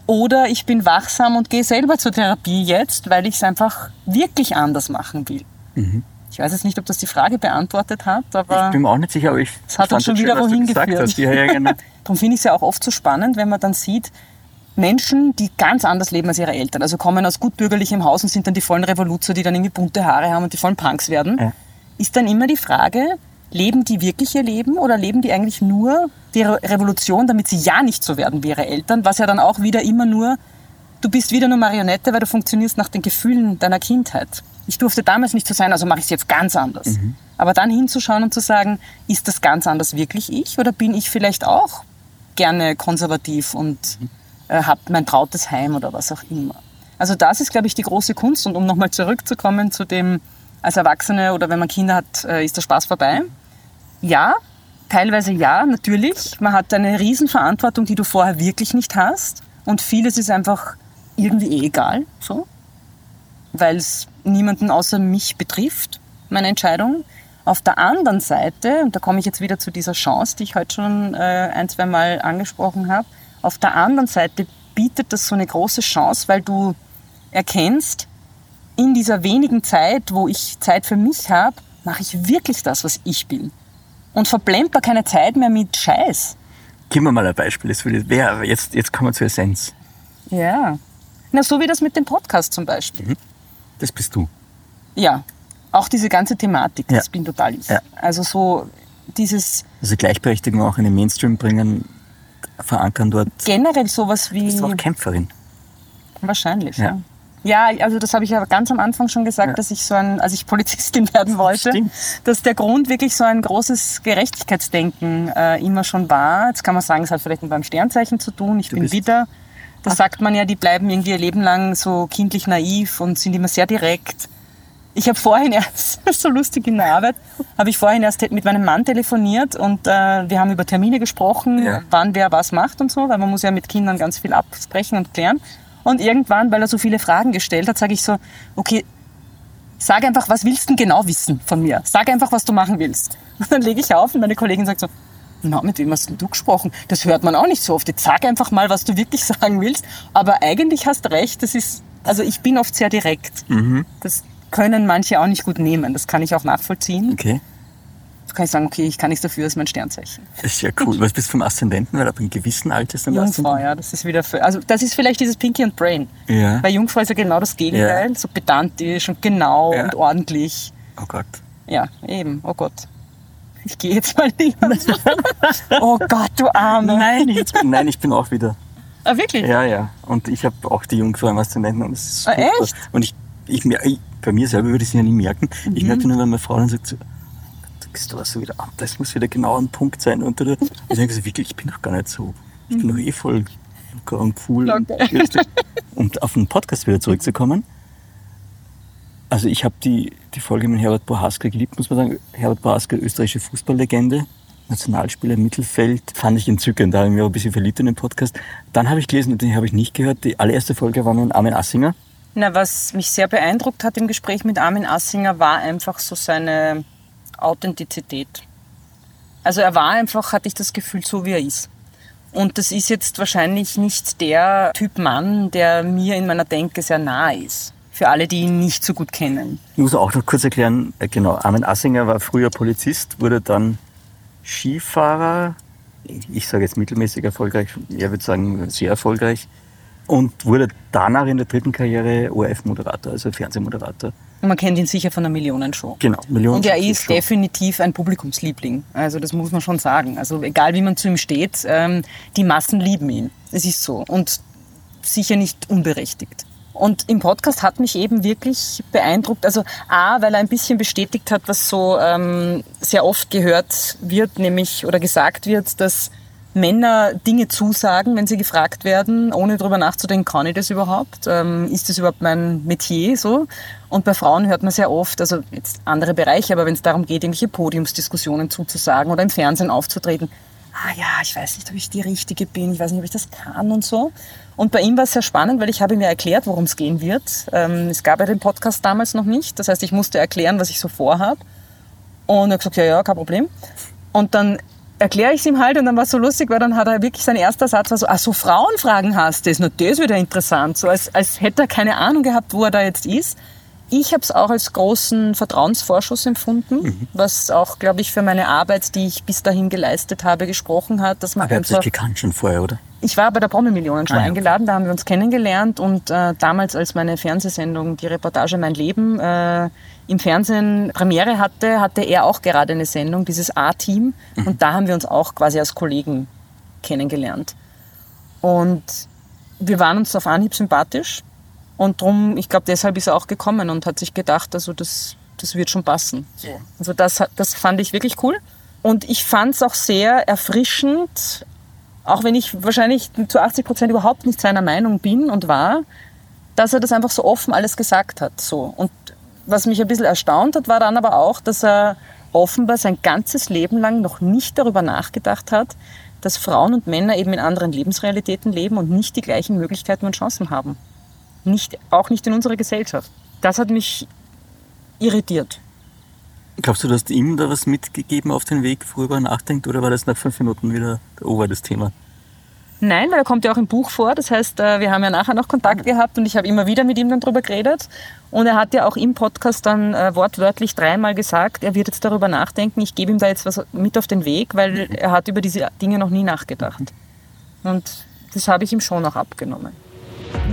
oder ich bin wachsam und gehe selber zur Therapie jetzt, weil ich es einfach wirklich anders machen will. Mhm. Ich weiß jetzt nicht, ob das die Frage beantwortet hat, aber ich bin mir auch nicht sicher, aber es hat uns schon wieder wohin geführt. Darum finde ich es ja auch oft so spannend, wenn man dann sieht, Menschen, die ganz anders leben als ihre Eltern, also kommen aus gut bürgerlichem Haus und sind dann die vollen Revoluzer, die dann irgendwie bunte Haare haben und die vollen Punks werden, ja. Ist dann immer die Frage, leben die wirklich ihr Leben oder leben die eigentlich nur die Revolution, damit sie ja nicht so werden wie ihre Eltern, was ja dann auch wieder immer nur, du bist wieder nur Marionette, weil du funktionierst nach den Gefühlen deiner Kindheit. Ich durfte damals nicht so sein, also mache ich es jetzt ganz anders. Mhm. Aber dann hinzuschauen und zu sagen, ist das ganz anders wirklich ich oder bin ich vielleicht auch gerne konservativ und habe mein trautes Heim oder was auch immer. Also das ist, glaube ich, die große Kunst. Und um nochmal zurückzukommen zu dem, als Erwachsene oder wenn man Kinder hat, ist der Spaß vorbei. Ja, teilweise ja, natürlich. Man hat eine Riesenverantwortung, die du vorher wirklich nicht hast. Und vieles ist einfach irgendwie egal, so, weil es niemanden außer mich betrifft, meine Entscheidung. Auf der anderen Seite, und da komme ich jetzt wieder zu dieser Chance, die ich heute schon ein, zwei Mal angesprochen habe, auf der anderen Seite bietet das so eine große Chance, weil du erkennst, in dieser wenigen Zeit, wo ich Zeit für mich habe, mache ich wirklich das, was ich bin. Und verblendet man keine Zeit mehr mit Scheiß. Gib mir mal ein Beispiel. Jetzt kommen wir zur Essenz. Ja. Na, so wie das mit dem Podcast zum Beispiel. Mhm. Das bist du. Ja. Auch diese ganze Thematik, das bin total ich. Ja. Also so dieses... Also Gleichberechtigung auch in den Mainstream bringen... verankern dort. Generell sowas wie... Bist du auch Kämpferin? Wahrscheinlich, ja, also das habe ich ja ganz am Anfang schon gesagt, dass ich als ich Polizistin werden wollte, dass der Grund wirklich so ein großes Gerechtigkeitsdenken immer schon war. Jetzt kann man sagen, es hat vielleicht mit meinem Sternzeichen zu tun. Ich bin Widder. Da sagt man ja, die bleiben irgendwie ihr Leben lang so kindlich naiv und sind immer sehr direkt. Ich habe vorhin erst, so lustig in der Arbeit, mit meinem Mann telefoniert und wir haben über Termine gesprochen, wann wer was macht und so, weil man muss ja mit Kindern ganz viel absprechen und klären. Und irgendwann, weil er so viele Fragen gestellt hat, sage ich so, okay, sag einfach, was willst du denn genau wissen von mir? Sag einfach, was du machen willst. Und dann lege ich auf und meine Kollegin sagt so, na, mit wem hast denn du gesprochen? Das hört man auch nicht so oft. Jetzt sag einfach mal, was du wirklich sagen willst. Aber eigentlich hast du recht, das ist, also ich bin oft sehr direkt. Mhm. Das können manche auch nicht gut nehmen. Das kann ich auch nachvollziehen. Okay. Da kann ich sagen, okay, ich kann nichts dafür, ist mein Sternzeichen. Das ist ja cool. Was bist du vom Aszendenten? Weil ab einem gewissen Alter ist dann Jungfrau, ja. Das ist wieder also das ist vielleicht dieses Pinky and Brain. Ja. Bei Jungfrau ist ja genau das Gegenteil. Ja. So pedantisch und genau und ordentlich. Oh Gott. Ja, eben. Oh Gott. Ich gehe jetzt mal nicht. Oh Gott, du Arme. Nein, ich bin auch wieder. Ah, wirklich? Ja. Und ich habe auch die Jungfrau im Aszendenten. Und das ist super. Ah, echt? Und ich bei mir selber würde ich es ja nicht merken. Mhm. Ich merke nur, wenn meine Frau dann sagt, so, du bist aber so wieder ab, das muss wieder genau ein Punkt sein. Und ich denke so, wirklich, ich bin doch gar nicht so. Ich bin doch eh voll locker und cool. Okay. Und auf den Podcast wieder zurückzukommen. Also ich habe die Folge mit Herbert Prohaska geliebt, muss man sagen. Herbert Prohaska, österreichische Fußballlegende, Nationalspieler, Mittelfeld. Fand ich entzückend, da habe ich mich auch ein bisschen verliebt in den Podcast. Dann habe ich gelesen, und den habe ich nicht gehört, die allererste Folge war mit Armin Assinger. Na, was mich sehr beeindruckt hat im Gespräch mit Armin Assinger, war einfach so seine Authentizität. Also er war einfach, hatte ich das Gefühl, so wie er ist. Und das ist jetzt wahrscheinlich nicht der Typ Mann, der mir in meiner Denke sehr nahe ist. Für alle, die ihn nicht so gut kennen. Ich muss auch noch kurz erklären, genau, Armin Assinger war früher Polizist, wurde dann Skifahrer. Ich sage jetzt mittelmäßig erfolgreich, er würde sagen sehr erfolgreich. Und wurde danach in der dritten Karriere ORF-Moderator, also Fernsehmoderator. Man kennt ihn sicher von der Millionenshow. Genau, Millionenshow. Und er ist definitiv ein Publikumsliebling. Also das muss man schon sagen. Also egal wie man zu ihm steht, die Massen lieben ihn. Es ist so. Und sicher nicht unberechtigt. Und im Podcast hat mich eben wirklich beeindruckt, also A, weil er ein bisschen bestätigt hat, was so sehr oft gehört wird, nämlich oder gesagt wird, dass Männer Dinge zusagen, wenn sie gefragt werden, ohne darüber nachzudenken, kann ich das überhaupt? Ist das überhaupt mein Metier? So? Und bei Frauen hört man sehr oft, also jetzt andere Bereiche, aber wenn es darum geht, irgendwelche Podiumsdiskussionen zuzusagen oder im Fernsehen aufzutreten, ah ja, ich weiß nicht, ob ich die Richtige bin, ich weiß nicht, ob ich das kann und so. Und bei ihm war es sehr spannend, weil ich habe ihm ja erklärt, worum es gehen wird. Es gab ja den Podcast damals noch nicht, das heißt, ich musste erklären, was ich so vorhabe. Und er hat gesagt, ja, ja, kein Problem. Und dann erkläre ich es ihm halt und dann war es so lustig, weil dann hat er wirklich, sein erster Satz war so, ach so, Frauenfragen hast du, das wird ja interessant, so als hätte er keine Ahnung gehabt, wo er da jetzt ist. Ich habe es auch als großen Vertrauensvorschuss empfunden, was auch, glaube ich, für meine Arbeit, die ich bis dahin geleistet habe, gesprochen hat. Dass man aber ihr habt sich gekannt schon vorher, oder? Ich war bei der Promi-Millionen schon eingeladen, da haben wir uns kennengelernt und damals, als meine Fernsehsendung, die Reportage Mein Leben, im Fernsehen Premiere hatte er auch gerade eine Sendung, dieses A-Team. Mhm. Und da haben wir uns auch quasi als Kollegen kennengelernt. Und wir waren uns auf Anhieb sympathisch. Und drum, ich glaube, deshalb ist er auch gekommen und hat sich gedacht, also das wird schon passen. So. Also das fand ich wirklich cool. Und ich fand es auch sehr erfrischend, auch wenn ich wahrscheinlich zu 80% überhaupt nicht seiner Meinung bin und war, dass er das einfach so offen alles gesagt hat. So. Und was mich ein bisschen erstaunt hat, war dann aber auch, dass er offenbar sein ganzes Leben lang noch nicht darüber nachgedacht hat, dass Frauen und Männer eben in anderen Lebensrealitäten leben und nicht die gleichen Möglichkeiten und Chancen haben. Auch nicht in unserer Gesellschaft. Das hat mich irritiert. Glaubst du, du hast ihm da was mitgegeben auf den Weg, worüber er nachdenkt, oder war das nach 5 Minuten wieder das Thema? Nein, weil er kommt ja auch im Buch vor. Das heißt, wir haben ja nachher noch Kontakt gehabt und ich habe immer wieder mit ihm dann drüber geredet. Und er hat ja auch im Podcast dann wortwörtlich 3-mal gesagt, er wird jetzt darüber nachdenken, ich gebe ihm da jetzt was mit auf den Weg, weil er hat über diese Dinge noch nie nachgedacht. Und das habe ich ihm schon auch abgenommen.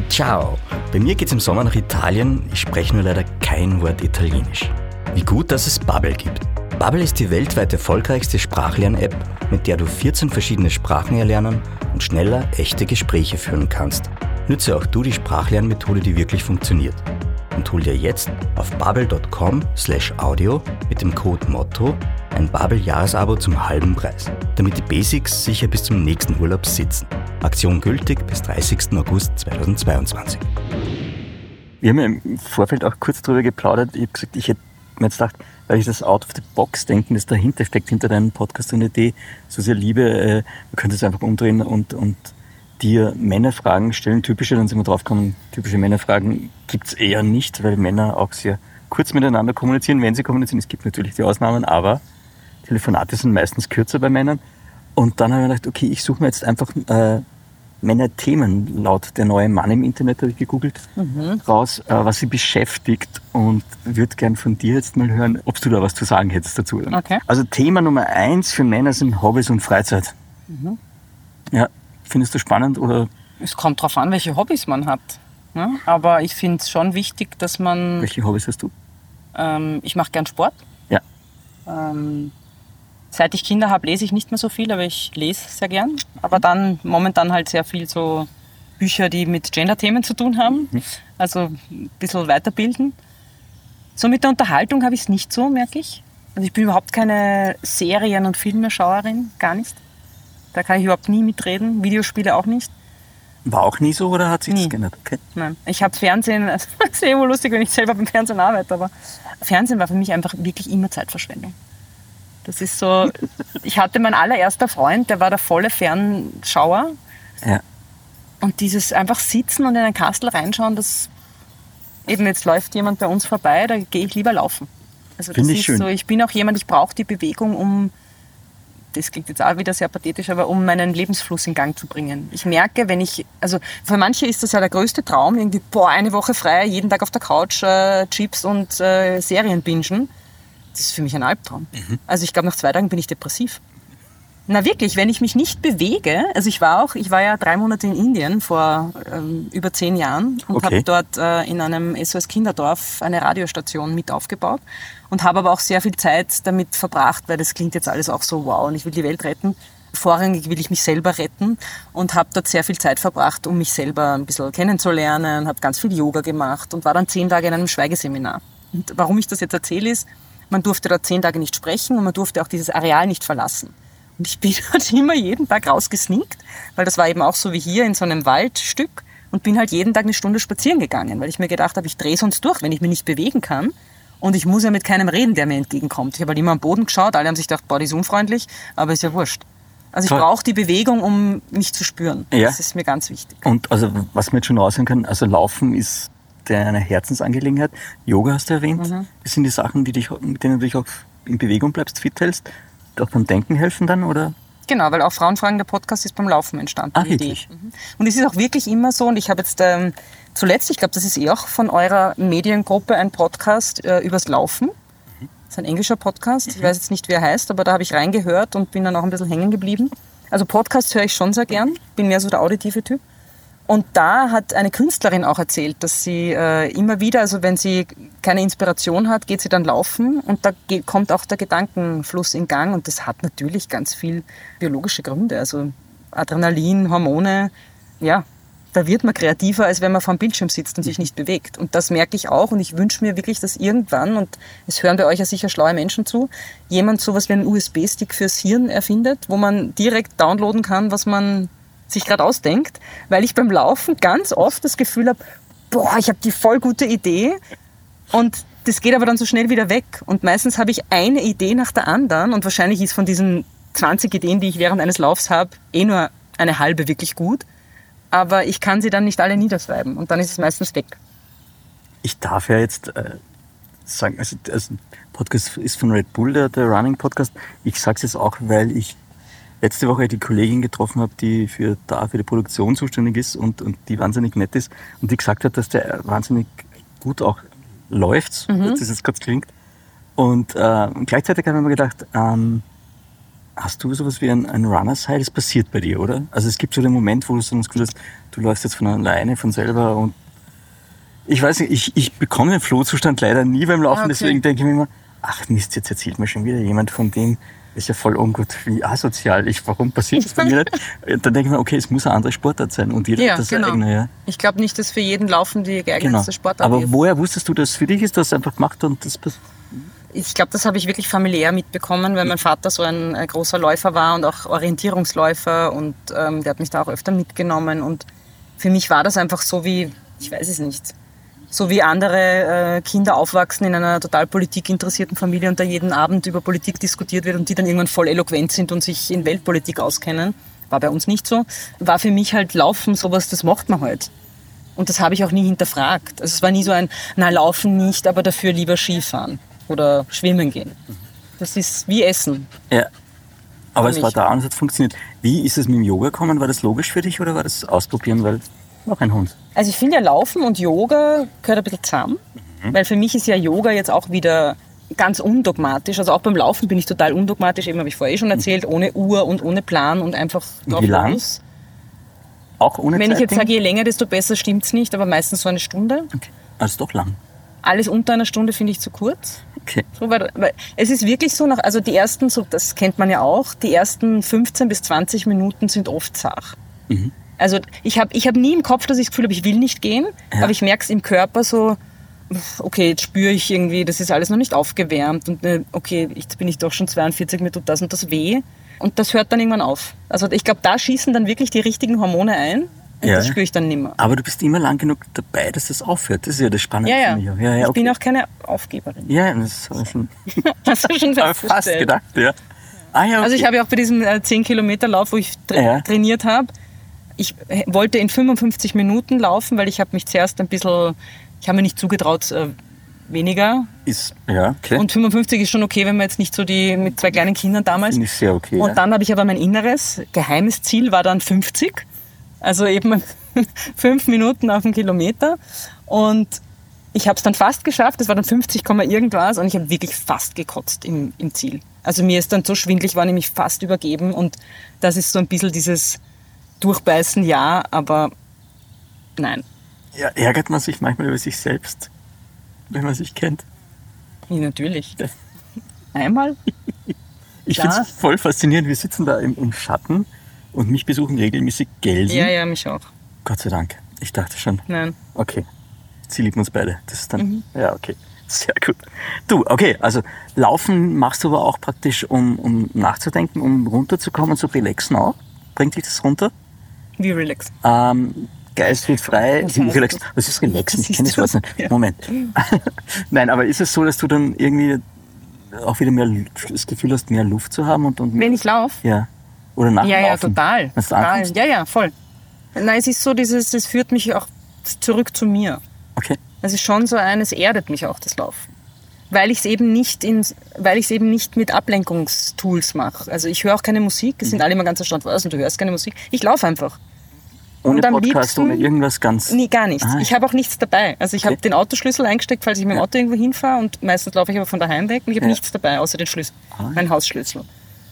Ciao, bei mir geht's im Sommer nach Italien, ich spreche nur leider kein Wort Italienisch. Wie gut, dass es Babbel gibt. Babbel ist die weltweit erfolgreichste Sprachlern-App, mit der du 14 verschiedene Sprachen erlernen und schneller echte Gespräche führen kannst. Nütze auch du die Sprachlernmethode, die wirklich funktioniert. Und hol dir jetzt auf babbel.com/audio mit dem Code MOTTO ein Babbel-Jahresabo zum halben Preis, damit die Basics sicher bis zum nächsten Urlaub sitzen. Aktion gültig bis 30. August 2022. Wir haben ja im Vorfeld auch kurz drüber geplaudert. Ich habe gesagt, ich hätte mir jetzt gedacht, weil ich das Out-of-the-Box-Denken, das dahinter steckt, hinter deinem Podcast und Idee, so sehr liebe, man könnte es einfach umdrehen und dir Männerfragen stellen. Typische, dann sind wir draufgekommen, typische Männerfragen gibt es eher nicht, weil Männer auch sehr kurz miteinander kommunizieren, wenn sie kommunizieren. Es gibt natürlich die Ausnahmen, aber Telefonate sind meistens kürzer bei Männern. Und dann habe ich gedacht, okay, ich suche mir jetzt einfach Männerthemen, laut der neue Mann im Internet, habe ich gegoogelt, raus, was sie beschäftigt, und würde gern von dir jetzt mal hören, ob du da was zu sagen hättest dazu. Okay. Also Thema Nummer 1 für Männer sind Hobbys und Freizeit. Mhm. Ja, findest du spannend, oder? Es kommt drauf an, welche Hobbys man hat. Ne? Aber ich finde es schon wichtig, dass man... Welche Hobbys hast du? Ich mache gern Sport. Ja. Seit ich Kinder habe, lese ich nicht mehr so viel, aber ich lese sehr gern. Aber dann momentan halt sehr viel so Bücher, die mit Gender-Themen zu tun haben. Also ein bisschen weiterbilden. So mit der Unterhaltung habe ich es nicht so, merke ich. Also ich bin überhaupt keine Serien- und Filmeschauerin, gar nicht. Da kann ich überhaupt nie mitreden, Videospiele auch nicht. War auch nie so, oder hat sich das geändert? Okay. Nein, ich habe Fernsehen, also das ist eh wohl lustig, wenn ich selber beim Fernsehen arbeite, aber Fernsehen war für mich einfach wirklich immer Zeitverschwendung. Das ist so, ich hatte meinen allerersten Freund, der war der volle Fernschauer. Ja. Und dieses einfach sitzen und in ein Kastel reinschauen, das eben jetzt läuft jemand bei uns vorbei, da gehe ich lieber laufen. Also das ist schön. So, ich bin auch jemand, ich brauche die Bewegung, um, das klingt jetzt auch wieder sehr pathetisch, aber um meinen Lebensfluss in Gang zu bringen. Ich merke, wenn ich, also für manche ist das ja der größte Traum, irgendwie, eine Woche frei, jeden Tag auf der Couch, Chips und Serien bingen. Das ist für mich ein Albtraum. Mhm. Also ich glaube, nach 2 Tagen bin ich depressiv. Na wirklich, wenn ich mich nicht bewege, also ich war ja 3 Monate in Indien vor über 10 Jahren und habe dort in einem SOS-Kinderdorf eine Radiostation mit aufgebaut und habe aber auch sehr viel Zeit damit verbracht, weil das klingt jetzt alles auch so wow und ich will die Welt retten. Vorrangig will ich mich selber retten und habe dort sehr viel Zeit verbracht, um mich selber ein bisschen kennenzulernen, habe ganz viel Yoga gemacht und war dann 10 Tage in einem Schweigeseminar. Und warum ich das jetzt erzähle ist, man durfte dort 10 Tage nicht sprechen und man durfte auch dieses Areal nicht verlassen. Und ich bin halt immer jeden Tag rausgesneakt, weil das war eben auch so wie hier in so einem Waldstück und bin halt jeden Tag 1 Stunde spazieren gegangen, weil ich mir gedacht habe, ich drehe sonst durch, wenn ich mich nicht bewegen kann. Und ich muss ja mit keinem reden, der mir entgegenkommt. Ich habe halt immer am Boden geschaut, alle haben sich gedacht, boah, die ist unfreundlich, aber ist ja wurscht. Also ich brauche die Bewegung, um mich zu spüren. Ja. Das ist mir ganz wichtig. Und also was wir jetzt schon raushören können, also Laufen ist deine Herzensangelegenheit. Yoga hast du erwähnt. Mhm. Das sind die Sachen, mit denen du dich auch in Bewegung bleibst, fit hältst. Auch beim Denken helfen dann, oder? Genau, weil auch Frauenfragen, der Podcast, ist beim Laufen entstanden. Ach, wirklich? Mhm. Und es ist auch wirklich immer so, und ich habe jetzt zuletzt, ich glaube, das ist auch von eurer Mediengruppe ein Podcast übers Laufen. Das ist ein englischer Podcast, ich weiß jetzt nicht, wie er heißt, aber da habe ich reingehört und bin dann auch ein bisschen hängen geblieben. Also Podcasts höre ich schon sehr gern, bin mehr so der auditive Typ. Und da hat eine Künstlerin auch erzählt, dass sie immer wieder, also wenn sie keine Inspiration hat, geht sie dann laufen und da kommt auch der Gedankenfluss in Gang und das hat natürlich ganz viel biologische Gründe, also Adrenalin, Hormone, ja, da wird man kreativer, als wenn man vor dem Bildschirm sitzt und sich nicht bewegt. Und das merke ich auch und ich wünsche mir wirklich, dass irgendwann, und es hören bei euch ja sicher schlaue Menschen zu, jemand sowas wie einen USB-Stick fürs Hirn erfindet, wo man direkt downloaden kann, was man sich gerade ausdenkt, weil ich beim Laufen ganz oft das Gefühl habe, boah, ich habe die voll gute Idee und das geht aber dann so schnell wieder weg und meistens habe ich eine Idee nach der anderen und wahrscheinlich ist von diesen 20 Ideen, die ich während eines Laufs habe, nur eine halbe wirklich gut, aber ich kann sie dann nicht alle niederschreiben und dann ist es meistens weg. Ich darf ja jetzt sagen, also Podcast ist von Red Bull, der Running Podcast, ich sage es jetzt auch, weil ich letzte Woche die Kollegin getroffen habe, die für die Produktion zuständig ist und die wahnsinnig nett ist und die gesagt hat, dass der wahnsinnig gut auch läuft, dass das jetzt kurz klingt. Und gleichzeitig habe ich mir gedacht, hast du sowas wie ein Runner's High? Das passiert bei dir, oder? Also es gibt so den Moment, wo du so das Gefühl hast, du läufst jetzt von alleine, von selber und ich weiß nicht, ich bekomme den Flow-Zustand leider nie beim Laufen, okay. Deswegen denke ich mir immer, ach Mist, jetzt erzählt mir schon wieder jemand von dem, ist ja voll ungut, wie asozial. Warum passiert das bei mir nicht? Dann denke ich mir, okay, es muss eine andere Sportart sein und jeder hat das eigene. Ja. Ich glaube nicht, dass für jeden Laufen die geeignetste Sportart ist. Aber woher wusstest du, dass für dich ist das einfach gemacht und das passiert? Ich glaube, das habe ich wirklich familiär mitbekommen, weil mein Vater so ein großer Läufer war und auch Orientierungsläufer und der hat mich da auch öfter mitgenommen und für mich war das einfach so wie, ich weiß es nicht, so wie andere Kinder aufwachsen in einer total politikinteressierten Familie und da jeden Abend über Politik diskutiert wird und die dann irgendwann voll eloquent sind und sich in Weltpolitik auskennen, war bei uns nicht so, war für mich halt Laufen sowas, das macht man halt. Und das habe ich auch nie hinterfragt. Also es war nie so ein, na Laufen nicht, aber dafür lieber Skifahren oder schwimmen gehen. Das ist wie Essen. Ja, aber es war da und es hat funktioniert. Wie ist es mit dem Yoga gekommen? War das logisch für dich oder war das Ausprobieren, weil... Noch ein Hund. Also ich finde ja, Laufen und Yoga gehört ein bisschen zusammen, weil für mich ist ja Yoga jetzt auch wieder ganz undogmatisch. Also auch beim Laufen bin ich total undogmatisch, eben habe ich vorher schon erzählt, ohne Uhr und ohne Plan und einfach drauf los. Auch ohne Wenn Zeit ich jetzt sage, je länger, desto besser, stimmt es nicht, aber meistens so eine Stunde. Okay. Also doch lang. Alles unter einer Stunde finde ich zu kurz. Okay. So, weil es ist wirklich so, also die ersten, so, das kennt man ja auch, die ersten 15 bis 20 Minuten sind oft zart. Mhm. Also ich hab nie im Kopf, dass ich das Gefühl habe, ich will nicht gehen, aber ich merke es im Körper so, okay, jetzt spüre ich irgendwie, das ist alles noch nicht aufgewärmt und okay, jetzt bin ich doch schon 42, mir tut das und das weh und das hört dann irgendwann auf. Also ich glaube, da schießen dann wirklich die richtigen Hormone ein und das spüre ich dann nimmer. Aber du bist immer lang genug dabei, dass das aufhört, das ist ja das Spannende für mich. Ja, ich bin auch keine Aufgeberin. Ja, das habe ich schon, fast gedacht, ja. Ah, ja okay. Also ich habe ja auch bei diesem 10-Kilometer-Lauf, wo ich trainiert habe, ich wollte in 55 Minuten laufen, weil ich habe mich zuerst ein bisschen, ich habe mir nicht zugetraut, weniger. Ist, ja, okay. Und 55 ist schon okay, wenn man jetzt nicht so die, mit 2 kleinen Kindern damals. Finde ich sehr okay. Und dann habe ich aber mein inneres, geheimes Ziel war dann 50. Also eben 5 Minuten auf 1 Kilometer. Und ich habe es dann fast geschafft, es war dann 50, irgendwas. Und ich habe wirklich fast gekotzt im Ziel. Also mir ist dann so schwindelig, war nämlich fast übergeben. Und das ist so ein bisschen dieses... Durchbeißen ja, aber nein. Ja, ärgert man sich manchmal über sich selbst, wenn man sich kennt? Ja, natürlich. Einmal? Ich finde es voll faszinierend. Wir sitzen da im Schatten und mich besuchen regelmäßig Gelsen. Ja, mich auch. Gott sei Dank. Ich dachte schon. Nein. Okay. Sie lieben uns beide. Das ist dann. Mhm. Ja, okay. Sehr gut. Du, okay, also Laufen machst du aber auch praktisch, um nachzudenken, um runterzukommen und zu relaxen auch. Bringt dich das runter? Wie relaxen? Geist wird frei. Relaxen. Was ist relaxen? Ich kenne das Wort nicht. Ja. Moment. Nein, aber ist es so, dass du dann irgendwie auch wieder mehr das Gefühl hast, mehr Luft zu haben? Und wenn ich laufe? Ja. Oder nach dem Laufen? Ja, total. Ja, voll. Nein, es ist so, das führt mich auch zurück zu mir. Okay. Es ist schon so es erdet mich auch, das Laufen. Weil ich es eben nicht mit Ablenkungstools mache. Also ich höre auch keine Musik. Es sind alle immer ganz erstaunt, was? Und du hörst keine Musik. Ich laufe einfach. Ohne Podcast, ohne irgendwas ganz? Nee, gar nichts. Ich habe auch nichts dabei. Also ich habe den Autoschlüssel eingesteckt, falls ich mit dem Auto irgendwo hinfahre. Und meistens laufe ich aber von daheim weg. Und ich habe nichts dabei, außer den Schlüssel. Mein Hausschlüssel.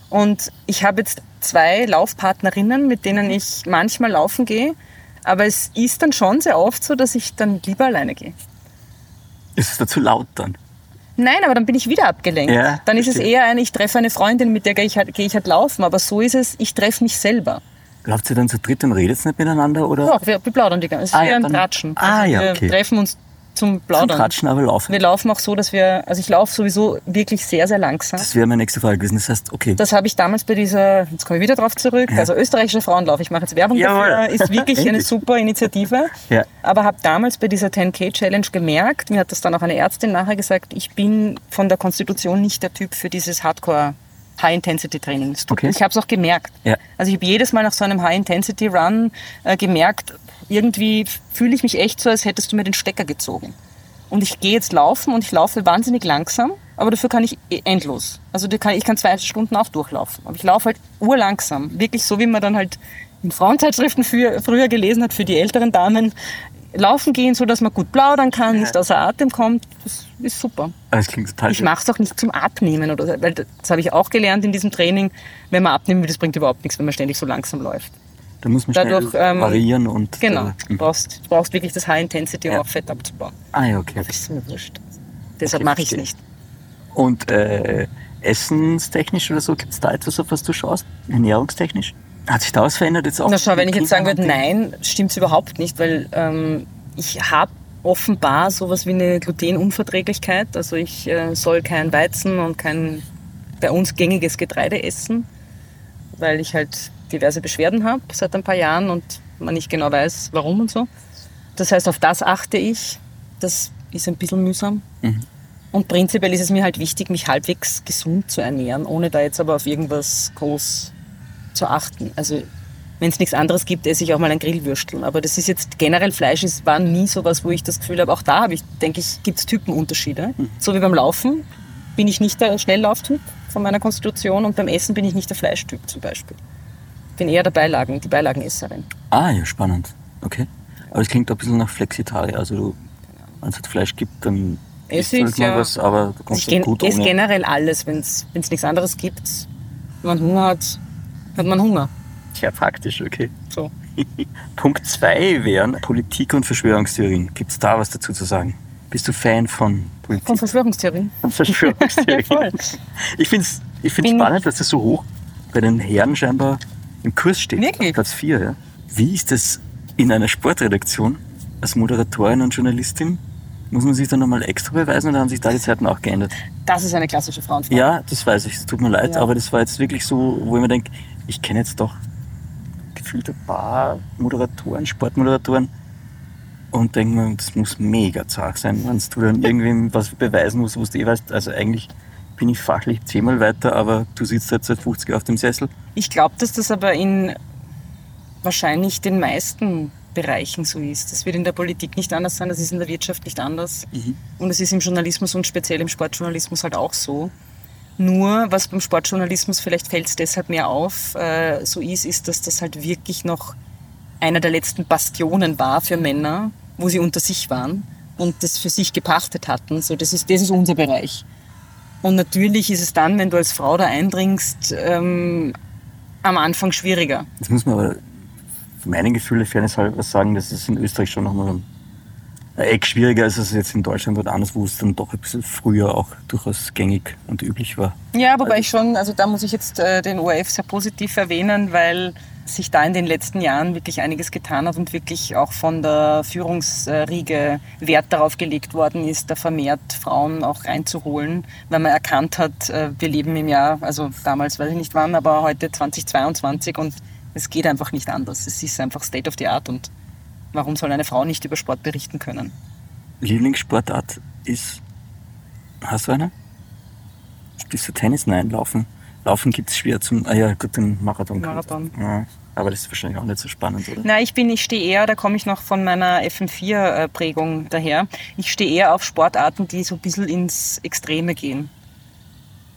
Und ich habe jetzt 2 Laufpartnerinnen, mit denen ich manchmal laufen gehe. Aber es ist dann schon sehr oft so, dass ich dann lieber alleine gehe. Ist es da zu laut dann? Nein, aber dann bin ich wieder abgelenkt. Ja, dann ist es eher ich treffe eine Freundin, mit der gehe ich halt laufen. Aber so ist es, ich treffe mich selber. Lauft ihr dann zu dritt und redet nicht miteinander? Oder? Ja, wir plaudern die ganze Zeit. Es ist eher ein Tratschen. Wir treffen uns zum Plaudern. Zum Tratschen, aber laufen. Wir laufen auch so, dass ich laufe sowieso wirklich sehr, sehr langsam. Das wäre meine nächste Frage gewesen. Das heißt, okay. Das habe ich damals bei jetzt komme ich wieder drauf zurück, also österreichische Frauenlauf, ich mache jetzt Werbung dafür, ist wirklich eine super Initiative. Ja. Aber habe damals bei dieser 10K-Challenge gemerkt, mir hat das dann auch eine Ärztin nachher gesagt, ich bin von der Konstitution nicht der Typ für dieses Hardcore High-Intensity-Training. Okay. Ich habe es auch gemerkt. Ja. Also ich habe jedes Mal nach so einem High-Intensity-Run gemerkt, irgendwie fühle ich mich echt so, als hättest du mir den Stecker gezogen. Und ich gehe jetzt laufen und ich laufe wahnsinnig langsam, aber dafür kann ich endlos. Also ich kann 2 Stunden auch durchlaufen. Aber ich laufe halt urlangsam. Wirklich so, wie man dann halt in Frauenzeitschriften früher gelesen hat, für die älteren Damen. Laufen gehen, so dass man gut plaudern kann, nicht außer Atem kommt, das ist super. Das klingt total schön. Ich mache es auch nicht zum Abnehmen, oder so, weil das habe ich auch gelernt in diesem Training, wenn man abnehmen will, das bringt überhaupt nichts, wenn man ständig so langsam läuft. Da muss man dadurch schnell variieren und... Genau, du brauchst wirklich das High Intensity, um auch Fett abzubauen. Okay. Das ist mir wurscht. Deshalb mache ich es nicht. Und essenstechnisch oder so, gibt es da etwas, auf was du schaust? Ernährungstechnisch? Hat sich da was verändert jetzt auch? Na schau, wenn ich jetzt sagen würde, nein, stimmt es überhaupt nicht, weil ich habe offenbar sowas wie eine Glutenunverträglichkeit. Also ich soll kein Weizen und kein bei uns gängiges Getreide essen, weil ich halt diverse Beschwerden habe seit ein paar Jahren und man nicht genau weiß, warum und so. Das heißt, auf das achte ich. Das ist ein bisschen mühsam. Mhm. Und prinzipiell ist es mir halt wichtig, mich halbwegs gesund zu ernähren, ohne da jetzt aber auf irgendwas groß zu achten. Also wenn es nichts anderes gibt, esse ich auch mal ein Grillwürstel. Aber das ist jetzt generell Fleisch, es war nie sowas, wo ich das Gefühl habe, auch da habe ich, denke ich, gibt es Typenunterschiede. So wie beim Laufen bin ich nicht der Schnelllauftyp von meiner Konstitution und beim Essen bin ich nicht der Fleischtyp zum Beispiel. Ich bin eher die Beilagenesserin. Ja, spannend. Okay. Aber es klingt ein bisschen nach Flexitarier. Also wenn es Fleisch gibt, dann isst du halt mal was, aber du kommst gut ohne. Ich esse generell alles, wenn es nichts anderes gibt. Wenn man Hunger hat, hat man Hunger. Tja, praktisch, okay. So. Punkt 2 wären Politik und Verschwörungstheorien. Gibt es da was dazu zu sagen? Bist du Fan von Politik? Von Verschwörungstheorien? Von Verschwörungstheorien. Ich finde es spannend, dass das so hoch bei den Herren scheinbar im Kurs steht. Wirklich? Platz 4, ja. Wie ist das in einer Sportredaktion als Moderatorin und Journalistin? Muss man sich dann nochmal extra beweisen oder haben sich da die Zeiten auch geändert? Das ist eine klassische Frauenfrage. Ja, das weiß ich. Es tut mir leid, aber das war jetzt wirklich so, wo ich mir denke, ich kenne jetzt doch gefühlt ein paar Moderatoren, Sportmoderatoren und denke mir, das muss mega zart sein, wenn du dann irgendwem was beweisen musst, was du weißt. Also eigentlich bin ich fachlich 10-mal weiter, aber du sitzt halt seit 50 auf dem Sessel. Ich glaube, dass das aber in wahrscheinlich den meisten Bereichen so ist. Das wird in der Politik nicht anders sein, das ist in der Wirtschaft nicht anders. Und es ist im Journalismus und speziell im Sportjournalismus halt auch so. Nur, was beim Sportjournalismus vielleicht fällt es deshalb mehr auf, so ist, dass das halt wirklich noch einer der letzten Bastionen war für Männer, wo sie unter sich waren und das für sich gepachtet hatten. So, das ist unser Bereich. Und natürlich ist es dann, wenn du als Frau da eindringst, am Anfang schwieriger. Jetzt muss man aber für meine Gefühle fairness halber sagen, dass es in Österreich schon nochmal einen Eck schwieriger ist es jetzt in Deutschland oder anderswo, wo es dann doch ein bisschen früher auch durchaus gängig und üblich war. Ja, wobei ich schon, also da muss ich jetzt den ORF sehr positiv erwähnen, weil sich da in den letzten Jahren wirklich einiges getan hat und wirklich auch von der Führungsriege Wert darauf gelegt worden ist, da vermehrt Frauen auch reinzuholen, weil man erkannt hat, wir leben im Jahr, also damals weiß ich nicht wann, aber heute 2022 und es geht einfach nicht anders. Es ist einfach State of the Art und warum soll eine Frau nicht über Sport berichten können? Lieblingssportart ist, hast du eine? Bist du Tennis? Nein, Laufen. Laufen gibt es schwer zum, ja gut, den Marathon. Marathon. Ja, aber das ist wahrscheinlich auch nicht so spannend, oder? Nein, ich stehe eher, da komme ich noch von meiner FM4-Prägung daher, ich stehe eher auf Sportarten, die so ein bisschen ins Extreme gehen.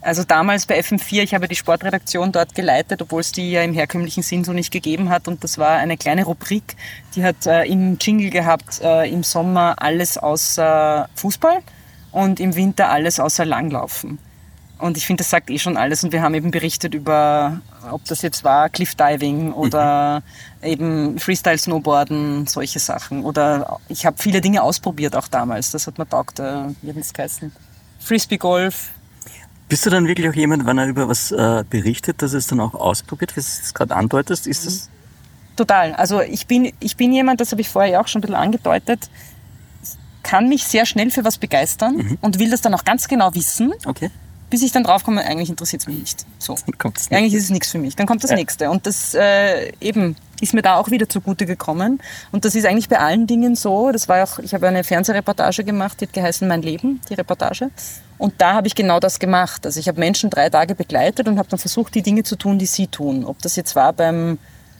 Also damals bei FM4, ich habe die Sportredaktion dort geleitet, obwohl es die ja im herkömmlichen Sinn so nicht gegeben hat. Und das war eine kleine Rubrik, die hat im Jingle gehabt, im Sommer alles außer Fußball und im Winter alles außer Langlaufen. Und ich finde, das sagt schon alles. Und wir haben eben berichtet über, ob das jetzt war, Cliffdiving oder eben Freestyle-Snowboarden, solche Sachen. Oder ich habe viele Dinge ausprobiert auch damals. Das hat mir taugt, wie das geheißen. Frisbee-Golf. Bist du dann wirklich auch jemand, wenn er über was berichtet, dass er es dann auch ausprobiert, wie du es gerade andeutest? Ist das total. Also ich bin jemand, das habe ich vorher ja auch schon ein bisschen angedeutet, kann mich sehr schnell für was begeistern und will das dann auch ganz genau wissen, okay, bis ich dann draufkomme, eigentlich interessiert es mich nicht. So. Nicht. Eigentlich ist es nichts für mich. Dann kommt das Nächste. Und das eben ist mir da auch wieder zugute gekommen. Und das ist eigentlich bei allen Dingen so. Das war auch, ich habe eine Fernsehreportage gemacht, die hat geheißen Mein Leben, die Reportage. Und da habe ich genau das gemacht. Also ich habe Menschen 3 Tage begleitet und habe dann versucht, die Dinge zu tun, die sie tun. Ob das jetzt war beim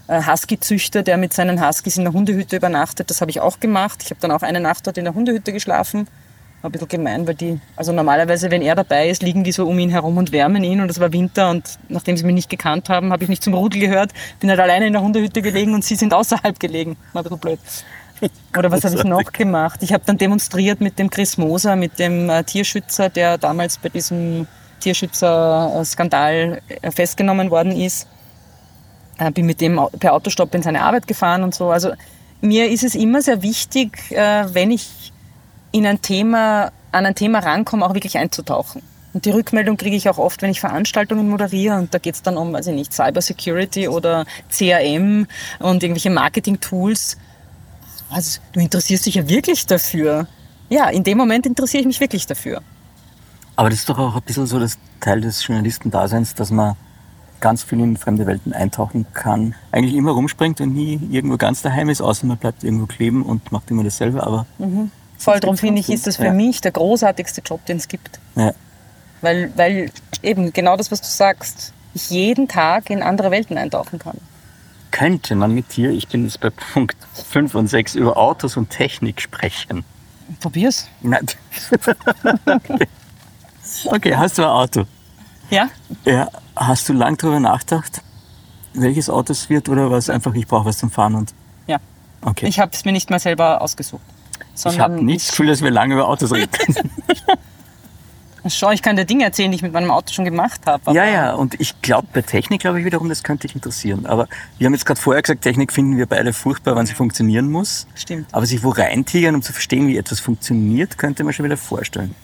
Husky-Züchter, der mit seinen Huskys in der Hundehütte übernachtet, das habe ich auch gemacht. Ich habe dann auch eine Nacht dort in der Hundehütte geschlafen. War ein bisschen gemein, weil die, also normalerweise, wenn er dabei ist, liegen die so um ihn herum und wärmen ihn. Und es war Winter und nachdem sie mich nicht gekannt haben, habe ich nicht zum Rudel gehört. Bin halt alleine in der Hundehütte gelegen und sie sind außerhalb gelegen. War ein bisschen blöd. Oder was habe ich noch gemacht? Ich habe dann demonstriert mit dem Chris Moser, mit dem Tierschützer, der damals bei diesem Tierschützer-Skandal festgenommen worden ist. Bin mit dem per Autostopp in seine Arbeit gefahren und so. Also mir ist es immer sehr wichtig, wenn ich an ein Thema rankomme, auch wirklich einzutauchen. Und die Rückmeldung kriege ich auch oft, wenn ich Veranstaltungen moderiere und da geht's dann um, weiß ich nicht, Cybersecurity oder CRM und irgendwelche Marketing-Tools. Also, du interessierst dich ja wirklich dafür. Ja, in dem Moment interessiere ich mich wirklich dafür. Aber das ist doch auch ein bisschen so das Teil des Journalistendaseins, dass man ganz viel in fremde Welten eintauchen kann. Eigentlich immer rumspringt und nie irgendwo ganz daheim ist, außer man bleibt irgendwo kleben und macht immer dasselbe. Aber voll, darum finde ich, ist das für mich der großartigste Job, den es gibt. Ja. Weil eben genau das, was du sagst, ich jeden Tag in andere Welten eintauchen kann. Könnte man mit dir, ich bin jetzt bei Punkt 5 und 6, über Autos und Technik sprechen? Probier's. Nein. Okay, hast du ein Auto? Ja. Hast du lang darüber nachgedacht, welches Auto es wird oder was einfach, ich brauche was zum Fahren? Und ja. Okay. Ich habe es mir nicht mal selber ausgesucht. Ich habe nicht das Gefühl, dass wir lange über Autos reden. Schau, ich kann dir Dinge erzählen, die ich mit meinem Auto schon gemacht habe. Ja, und ich glaube, bei Technik glaube ich wiederum, das könnte dich interessieren. Aber wir haben jetzt gerade vorher gesagt, Technik finden wir beide furchtbar, wenn sie funktionieren muss. Stimmt. Aber sich wo reintigern, um zu verstehen, wie etwas funktioniert, könnte man schon wieder vorstellen.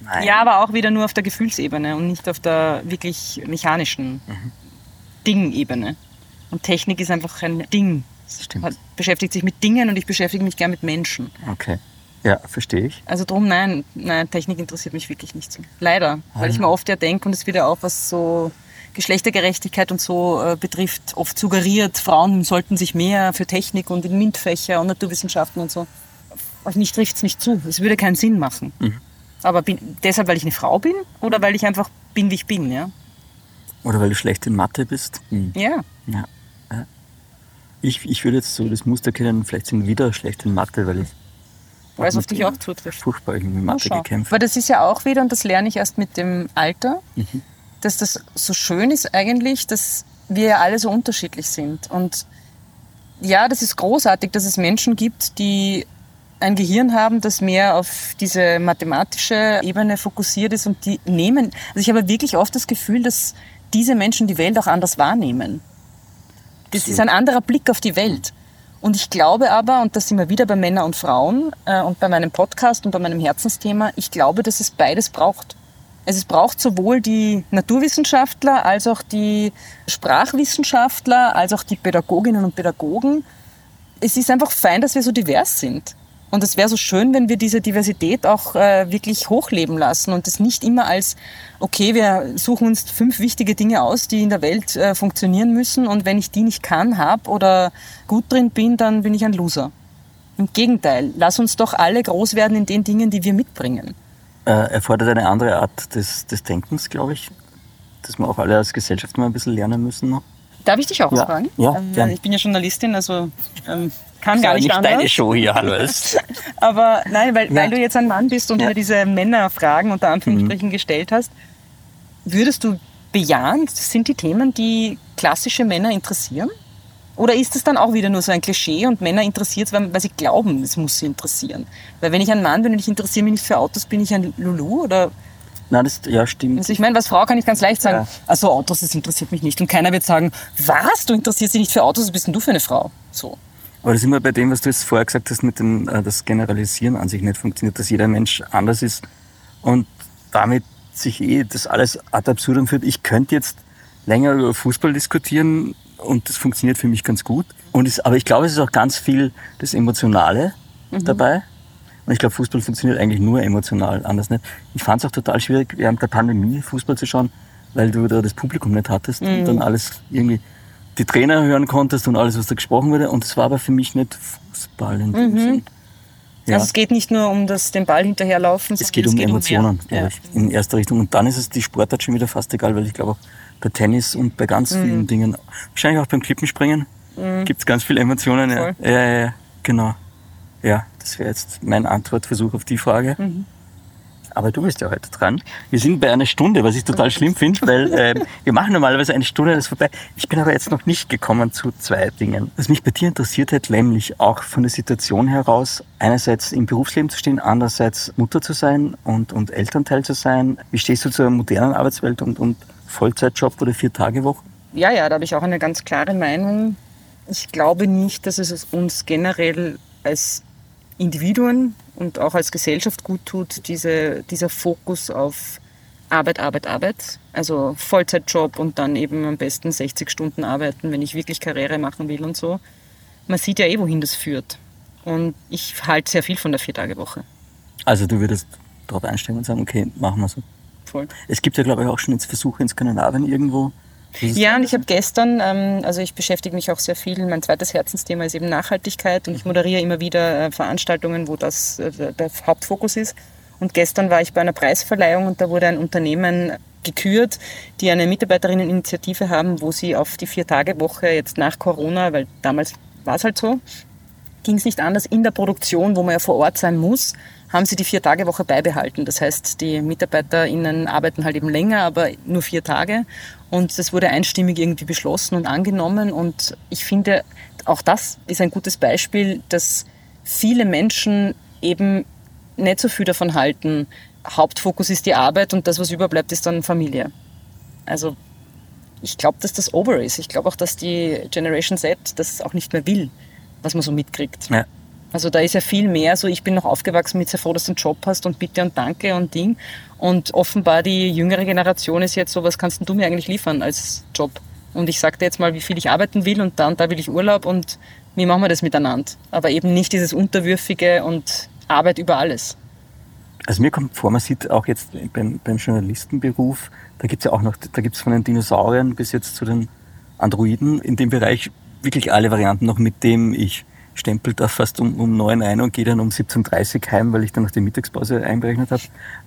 Nein. Ja, aber auch wieder nur auf der Gefühlsebene und nicht auf der wirklich mechanischen Ding-Ebene. Und Technik ist einfach ein Ding. Das stimmt. Man beschäftigt sich mit Dingen und ich beschäftige mich gern mit Menschen. Okay. Ja, verstehe ich. Also drum, nein, Technik interessiert mich wirklich nicht so. Leider, weil ich mir oft ja denke, und es wird ja auch, was so Geschlechtergerechtigkeit und so betrifft, oft suggeriert, Frauen sollten sich mehr für Technik und in MINT-Fächer und Naturwissenschaften und so. Auf mich trifft es nicht zu, es würde keinen Sinn machen. Aber deshalb, weil ich eine Frau bin oder weil ich einfach bin, wie ich bin, ja? Oder weil du schlecht in Mathe bist. Ja. Ich würde jetzt so das Muster kennen, vielleicht sind wieder schlecht in Mathe, weil ich... Weil es auf dich auch zutrifft. Furchtbar irgendwie Mathe gekämpft. Weil das ist ja auch wieder, und das lerne ich erst mit dem Alter, dass das so schön ist eigentlich, dass wir ja alle so unterschiedlich sind. Und ja, das ist großartig, dass es Menschen gibt, die ein Gehirn haben, das mehr auf diese mathematische Ebene fokussiert ist und die nehmen. Also ich habe wirklich oft das Gefühl, dass diese Menschen die Welt auch anders wahrnehmen. Das ist ein anderer Blick auf die Welt. Und ich glaube aber, und da sind wir wieder bei Männern und Frauen und bei meinem Podcast und bei meinem Herzensthema, ich glaube, dass es beides braucht. Es braucht sowohl die Naturwissenschaftler als auch die Sprachwissenschaftler, als auch die Pädagoginnen und Pädagogen. Es ist einfach fein, dass wir so divers sind. Und es wäre so schön, wenn wir diese Diversität auch wirklich hochleben lassen und das nicht immer als, okay, wir suchen uns 5 wichtige Dinge aus, die in der Welt funktionieren müssen, und wenn ich die nicht kann, habe oder gut drin bin, dann bin ich ein Loser. Im Gegenteil, lass uns doch alle groß werden in den Dingen, die wir mitbringen. Erfordert eine andere Art des Denkens, glaube ich, dass wir auch alle als Gesellschaft mal ein bisschen lernen müssen noch. Darf ich dich auch was fragen? Ja, gerne. Ich bin ja Journalistin, also kann gar nicht anders. Das ist ja nicht deine Show hier, alles. Aber nein, weil du jetzt ein Mann bist und mir diese Männerfragen unter Anführungsstrichen gestellt hast, würdest du bejahen, sind die Themen, die klassische Männer interessieren? Oder ist es dann auch wieder nur so ein Klischee und Männer interessiert es, weil sie glauben, es muss sie interessieren? Weil wenn ich ein Mann bin und ich interessiere mich nicht für Autos, bin ich ein Lulu oder... Nein, das stimmt. Also ich meine, als Frau kann ich ganz leicht sagen, also Autos, das interessiert mich nicht. Und keiner wird sagen, was, du interessierst dich nicht für Autos, was bist denn du für eine Frau? So. Aber da sind wir bei dem, was du jetzt vorher gesagt hast, mit dem, das Generalisieren an sich nicht funktioniert, dass jeder Mensch anders ist und damit sich das alles ad absurdum führt. Ich könnte jetzt länger über Fußball diskutieren und das funktioniert für mich ganz gut. Aber ich glaube, es ist auch ganz viel das Emotionale dabei. Und ich glaube, Fußball funktioniert eigentlich nur emotional, anders nicht. Ich fand es auch total schwierig, während der Pandemie Fußball zu schauen, weil du da das Publikum nicht hattest und dann alles irgendwie die Trainer hören konntest und alles, was da gesprochen wurde. Und es war aber für mich nicht Fußball in dem Sinn. Ja. Also es geht nicht nur um den Ball hinterherlaufen, sondern es geht um Emotionen, glaube ich, in erster Richtung. Und dann ist es die Sportart schon wieder fast egal, weil ich glaube auch bei Tennis und bei ganz vielen Dingen, wahrscheinlich auch beim Klippenspringen, gibt es ganz viele Emotionen. Cool. Ja, genau. Ja, das wäre jetzt mein Antwortversuch auf die Frage. Aber du bist ja heute dran. Wir sind bei einer Stunde, was ich total schlimm finde, weil wir machen normalerweise eine Stunde, das ist vorbei. Ich bin aber jetzt noch nicht gekommen zu 2 Dingen. Was mich bei dir interessiert hat, nämlich auch von der Situation heraus, einerseits im Berufsleben zu stehen, andererseits Mutter zu sein und Elternteil zu sein. Wie stehst du zur modernen Arbeitswelt und Vollzeitjob oder 4-Tage-Woche? Ja, da habe ich auch eine ganz klare Meinung. Ich glaube nicht, dass es uns generell als Individuen und auch als Gesellschaft gut tut, dieser Fokus auf Arbeit. Also Vollzeitjob und dann eben am besten 60 Stunden arbeiten, wenn ich wirklich Karriere machen will und so. Man sieht ja wohin das führt. Und ich halte sehr viel von der 4-Tage-Woche. Also du würdest darauf einsteigen und sagen, okay, machen wir so. Voll. Es gibt ja, glaube ich, auch schon jetzt Versuche in Skandinavien irgendwo. Ja, und ich habe gestern, also ich beschäftige mich auch sehr viel, mein zweites Herzensthema ist eben Nachhaltigkeit und ich moderiere immer wieder Veranstaltungen, wo das der Hauptfokus ist. Und gestern war ich bei einer Preisverleihung und da wurde ein Unternehmen gekürt, die eine Mitarbeiterinnen-Initiative haben, wo sie auf die 4-Tage-Woche jetzt nach Corona, weil damals war es halt so, ging es nicht anders, in der Produktion, wo man ja vor Ort sein muss, haben sie die 4-Tage-Woche beibehalten. Das heißt, die MitarbeiterInnen arbeiten halt eben länger, aber nur 4 Tage. Und das wurde einstimmig irgendwie beschlossen und angenommen. Und ich finde, auch das ist ein gutes Beispiel, dass viele Menschen eben nicht so viel davon halten. Hauptfokus ist die Arbeit und das, was überbleibt, ist dann Familie. Also ich glaube, dass das over ist. Ich glaube auch, dass die Generation Z das auch nicht mehr will, was man so mitkriegt. Ja. Also da ist ja viel mehr so, ich bin noch aufgewachsen mit, sehr froh, dass du einen Job hast und bitte und danke und Ding. Und offenbar die jüngere Generation ist jetzt so, was kannst denn du mir eigentlich liefern als Job? Und ich sag dir jetzt mal, wie viel ich arbeiten will und da und da will ich Urlaub und wie machen wir das miteinander? Aber eben nicht dieses Unterwürfige und Arbeit über alles. Also mir kommt vor, man sieht auch jetzt beim Journalistenberuf, da gibt's ja auch noch, da gibt's von den Dinosauriern bis jetzt zu den Androiden in dem Bereich wirklich alle Varianten noch, mit dem ich stempel da fast um 9 ein und gehe dann um 17.30 Uhr heim, weil ich dann noch die Mittagspause einberechnet habe.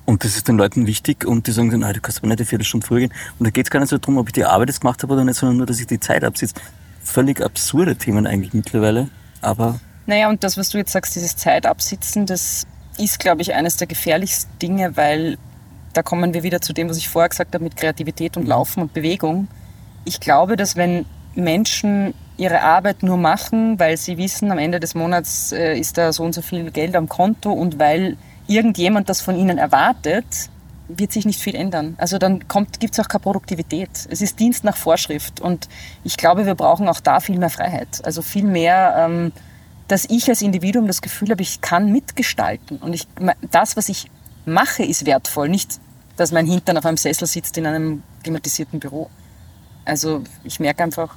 Und das ist den Leuten wichtig und die sagen dann, du kannst aber nicht eine Viertelstunde früher gehen. Und da geht es gar nicht so darum, ob ich die Arbeit jetzt gemacht habe oder nicht, sondern nur, dass ich die Zeit absitze. Völlig absurde Themen eigentlich mittlerweile, aber... Naja, und das, was du jetzt sagst, dieses Zeitabsitzen, das ist, glaube ich, eines der gefährlichsten Dinge, weil da kommen wir wieder zu dem, was ich vorher gesagt habe, mit Kreativität und Laufen und Bewegung. Ich glaube, dass wenn Menschen ihre Arbeit nur machen, weil sie wissen, am Ende des Monats ist da so und so viel Geld am Konto und weil irgendjemand das von ihnen erwartet, wird sich nicht viel ändern. Also dann gibt es auch keine Produktivität. Es ist Dienst nach Vorschrift und ich glaube, wir brauchen auch da viel mehr Freiheit. Also viel mehr, dass ich als Individuum das Gefühl habe, ich kann mitgestalten und das, was ich mache, ist wertvoll. Nicht, dass mein Hintern auf einem Sessel sitzt in einem klimatisierten Büro. Also ich merke einfach,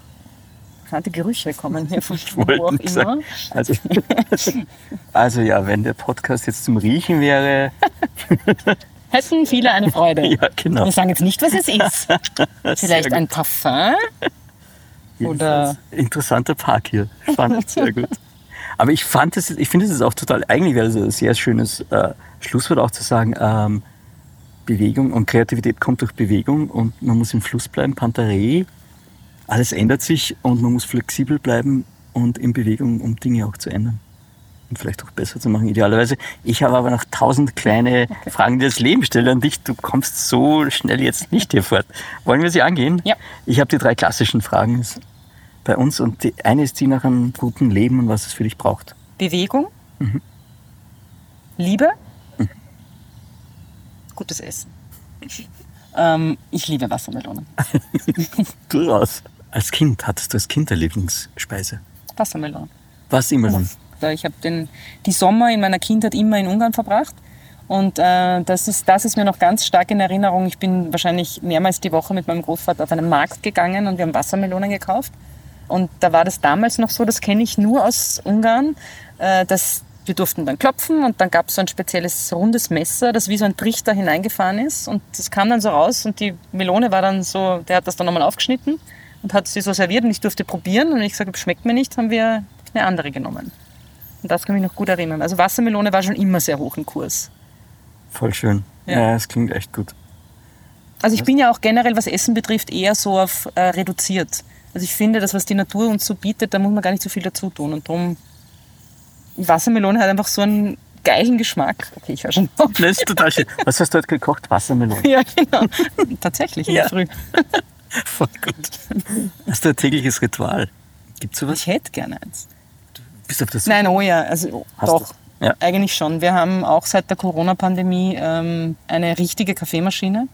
bekannte Gerüche kommen hier von wo auch immer. Also ja, wenn der Podcast jetzt zum Riechen wäre... Hätten viele eine Freude. Ja, genau. Wir sagen jetzt nicht, was es ist. Vielleicht ein Parfum? Oder interessanter Park hier. Spannend, sehr gut. Aber ich finde es auch total, eigentlich wäre es ein sehr schönes Schlusswort auch zu sagen, Bewegung und Kreativität kommt durch Bewegung und man muss im Fluss bleiben, Pantarei. Alles ändert sich und man muss flexibel bleiben und in Bewegung, um Dinge auch zu ändern. Und vielleicht auch besser zu machen, idealerweise. Ich habe aber noch 1000 kleine Fragen, die das Leben stelle an dich. Du kommst so schnell jetzt nicht hier fort. Wollen wir sie angehen? Ja. Ich habe die 3 klassischen Fragen bei uns. Und die eine ist die nach einem guten Leben und was es für dich braucht. Bewegung, Liebe, gutes Essen. Ich liebe Wassermelonen. Durchaus. Als Kind, hattest du als Kind eine Lieblingsspeise? Wassermelonen. Was immer dann? Ich habe die Sommer in meiner Kindheit immer in Ungarn verbracht und das ist mir noch ganz stark in Erinnerung. Ich bin wahrscheinlich mehrmals die Woche mit meinem Großvater auf einen Markt gegangen und wir haben Wassermelonen gekauft. Und da war das damals noch so, das kenne ich nur aus Ungarn, dass wir durften dann klopfen und dann gab es so ein spezielles rundes Messer, das wie so ein Trichter hineingefahren ist und das kam dann so raus und die Melone war dann so, der hat das dann nochmal aufgeschnitten und hat sie so serviert und ich durfte probieren und ich gesagt, schmeckt mir nicht, haben wir eine andere genommen. Und das kann ich mich noch gut erinnern. Also Wassermelone war schon immer sehr hoch im Kurs. Voll schön. Ja, das klingt echt gut. Also ich bin ja auch generell, was Essen betrifft, eher so auf reduziert. Also ich finde, das, was die Natur uns so bietet, da muss man gar nicht so viel dazu tun. Und darum, Wassermelone hat einfach so einen geilen Geschmack. Okay, ich höre schon. Das ist total schön. Was hast du heute gekocht? Wassermelone. Ja, genau. Tatsächlich, in der Früh. Voll gut. Hast du ein tägliches Ritual? Gibt's sowas? Ich hätte gerne eins. Bist du auf das? Nein, oh ja, also doch, ja. Eigentlich schon. Wir haben auch seit der Corona-Pandemie eine richtige Kaffeemaschine,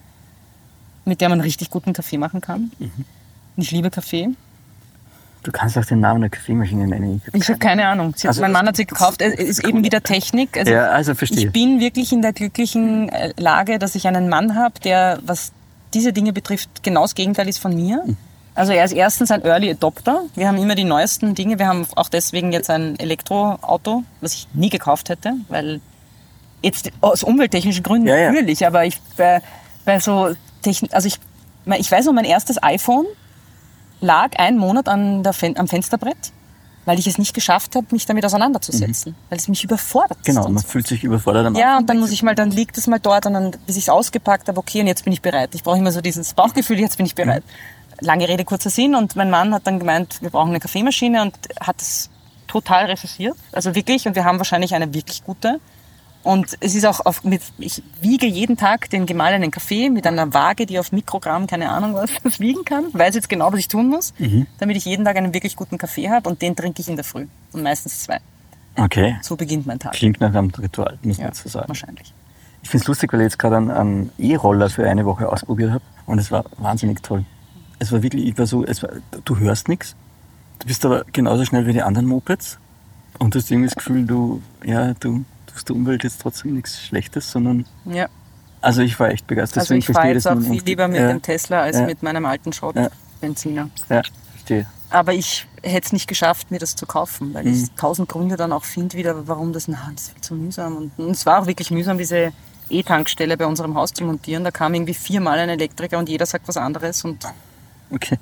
mit der man richtig guten Kaffee machen kann. Ich liebe Kaffee. Du kannst auch den Namen der Kaffeemaschine nennen. Ich habe keine Ahnung. Mein Mann hat sie gekauft. Es ist eben wieder Technik. Also, ja, also verstehe. Ich bin wirklich in der glücklichen Lage, dass ich einen Mann habe, der, was diese Dinge betrifft, genau das Gegenteil ist von mir. Also er ist erstens ein Early Adopter. Wir haben immer die neuesten Dinge. Wir haben auch deswegen jetzt ein Elektroauto, was ich nie gekauft hätte, weil jetzt aus umwelttechnischen Gründen natürlich, aber ich bei so Technik, also ich weiß noch, mein erstes iPhone lag einen Monat am Fensterbrett, weil ich es nicht geschafft habe, mich damit auseinanderzusetzen, weil es mich überfordert. Genau, man fühlt sich überfordert am Anfang. Ja, und dann dann liegt es mal dort und dann, bis ich es ausgepackt habe, okay, und jetzt bin ich bereit. Ich brauche immer so dieses Bauchgefühl, jetzt bin ich bereit. Lange Rede, kurzer Sinn. Und mein Mann hat dann gemeint, wir brauchen eine Kaffeemaschine und hat es total recherchiert. Also wirklich. Und wir haben wahrscheinlich eine wirklich gute. Und es ist auch ich wiege jeden Tag den gemahlenen Kaffee mit einer Waage, die auf Mikrogramm, keine Ahnung was, das wiegen kann. Ich weiß jetzt genau, was ich tun muss, damit ich jeden Tag einen wirklich guten Kaffee habe. Und den trinke ich in der Früh. Und meistens 2. Okay. So beginnt mein Tag. Klingt nach einem Ritual, muss man so sagen. Wahrscheinlich. Ich finde es lustig, weil ich jetzt gerade einen E-Roller für eine Woche ausprobiert habe. Und es war wahnsinnig toll. Es war wirklich, du hörst nichts, du bist aber genauso schnell wie die anderen Mopeds und du hast irgendwie das Gefühl, du tust der Umwelt jetzt trotzdem nichts Schlechtes, sondern... Ja. Also ich war echt begeistert. Also ich fahre jetzt auch viel lieber mit dem Tesla als mit meinem alten Schrott Benziner. Ja, verstehe. Aber ich hätte es nicht geschafft, mir das zu kaufen, weil ich 1000 Gründe dann auch finde wieder, warum das ist viel zu mühsam. Und es war auch wirklich mühsam, diese E-Tankstelle bei unserem Haus zu montieren. Da kam irgendwie 4-mal ein Elektriker und jeder sagt was anderes und... Okay.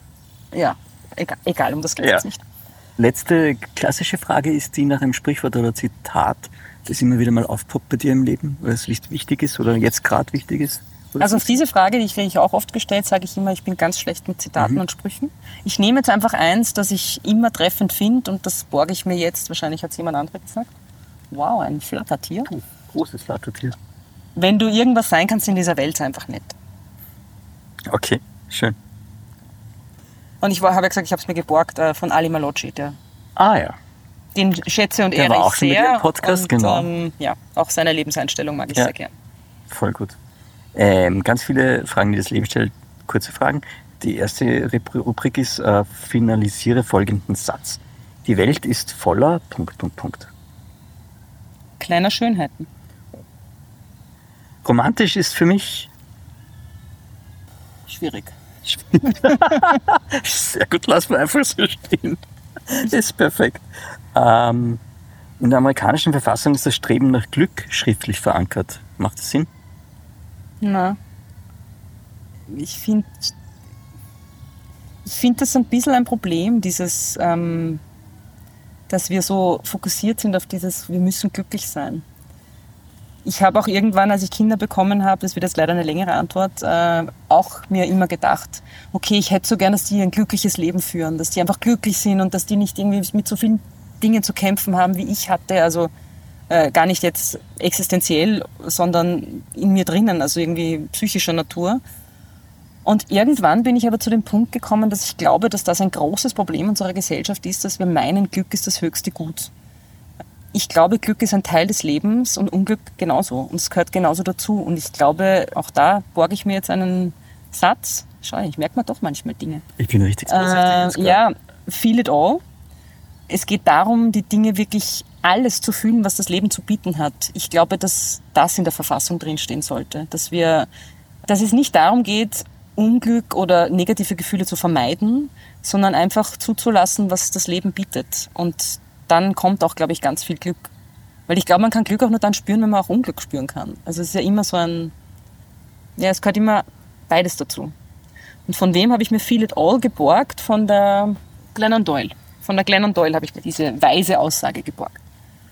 Ja, egal, um das geht es nicht. Letzte klassische Frage ist die nach einem Sprichwort oder Zitat, das immer wieder mal aufpoppt bei dir im Leben, weil es wichtig ist oder jetzt gerade wichtig ist. Also auf diese Frage, die ich auch oft gestellt, sage ich immer, ich bin ganz schlecht mit Zitaten und Sprüchen. Ich nehme jetzt einfach eins, das ich immer treffend finde und das borge ich mir jetzt, wahrscheinlich hat es jemand anderes gesagt. Wow, ein Flattertier. Oh, großes Flattertier. Wenn du irgendwas sein kannst in dieser Welt, sei einfach nett. Okay, schön. Und ich habe ja gesagt, ich habe es mir geborgt von Ali Malocchi. Den schätze und ehre ich sehr. Der war auch schon mit dem Podcast, und, genau. Ja, auch seine Lebenseinstellung mag ich sehr gern. Voll gut. Ganz viele Fragen, die das Leben stellt, kurze Fragen. Die erste Rubrik ist, finalisiere folgenden Satz. Die Welt ist voller... ... kleiner Schönheiten. Romantisch ist für mich... Schwierig. Sehr gut, lassen wir einfach so stehen. Ist perfekt. In der amerikanischen Verfassung ist das Streben nach Glück schriftlich verankert. Macht das Sinn? Na, ich find das ein bisschen ein Problem, dieses, dass wir so fokussiert sind auf dieses, wir müssen glücklich sein. Ich habe auch irgendwann, als ich Kinder bekommen habe, das wird jetzt leider eine längere Antwort, auch mir immer gedacht, okay, ich hätte so gern, dass die ein glückliches Leben führen, dass die einfach glücklich sind und dass die nicht irgendwie mit so vielen Dingen zu kämpfen haben, wie ich hatte, also gar nicht jetzt existenziell, sondern in mir drinnen, also irgendwie psychischer Natur. Und irgendwann bin ich aber zu dem Punkt gekommen, dass ich glaube, dass das ein großes Problem unserer Gesellschaft ist, dass wir meinen, Glück ist das höchste Gut. Ich glaube, Glück ist ein Teil des Lebens und Unglück genauso. Und es gehört genauso dazu. Und ich glaube, auch da borge ich mir jetzt einen Satz. Schau, ich merke mir doch manchmal Dinge. Ich bin richtig vorsichtig. Ja, feel it all. Es geht darum, die Dinge wirklich alles zu fühlen, was das Leben zu bieten hat. Ich glaube, dass das in der Verfassung drinstehen sollte. Dass es nicht darum geht, Unglück oder negative Gefühle zu vermeiden, sondern einfach zuzulassen, was das Leben bietet. Und dann kommt auch, glaube ich, ganz viel Glück. Weil ich glaube, man kann Glück auch nur dann spüren, wenn man auch Unglück spüren kann. Also es ist ja immer so ein... Ja, es gehört immer beides dazu. Und von wem habe ich mir Feel It All geborgt? Von der Glennon Doyle habe ich mir diese weise Aussage geborgt.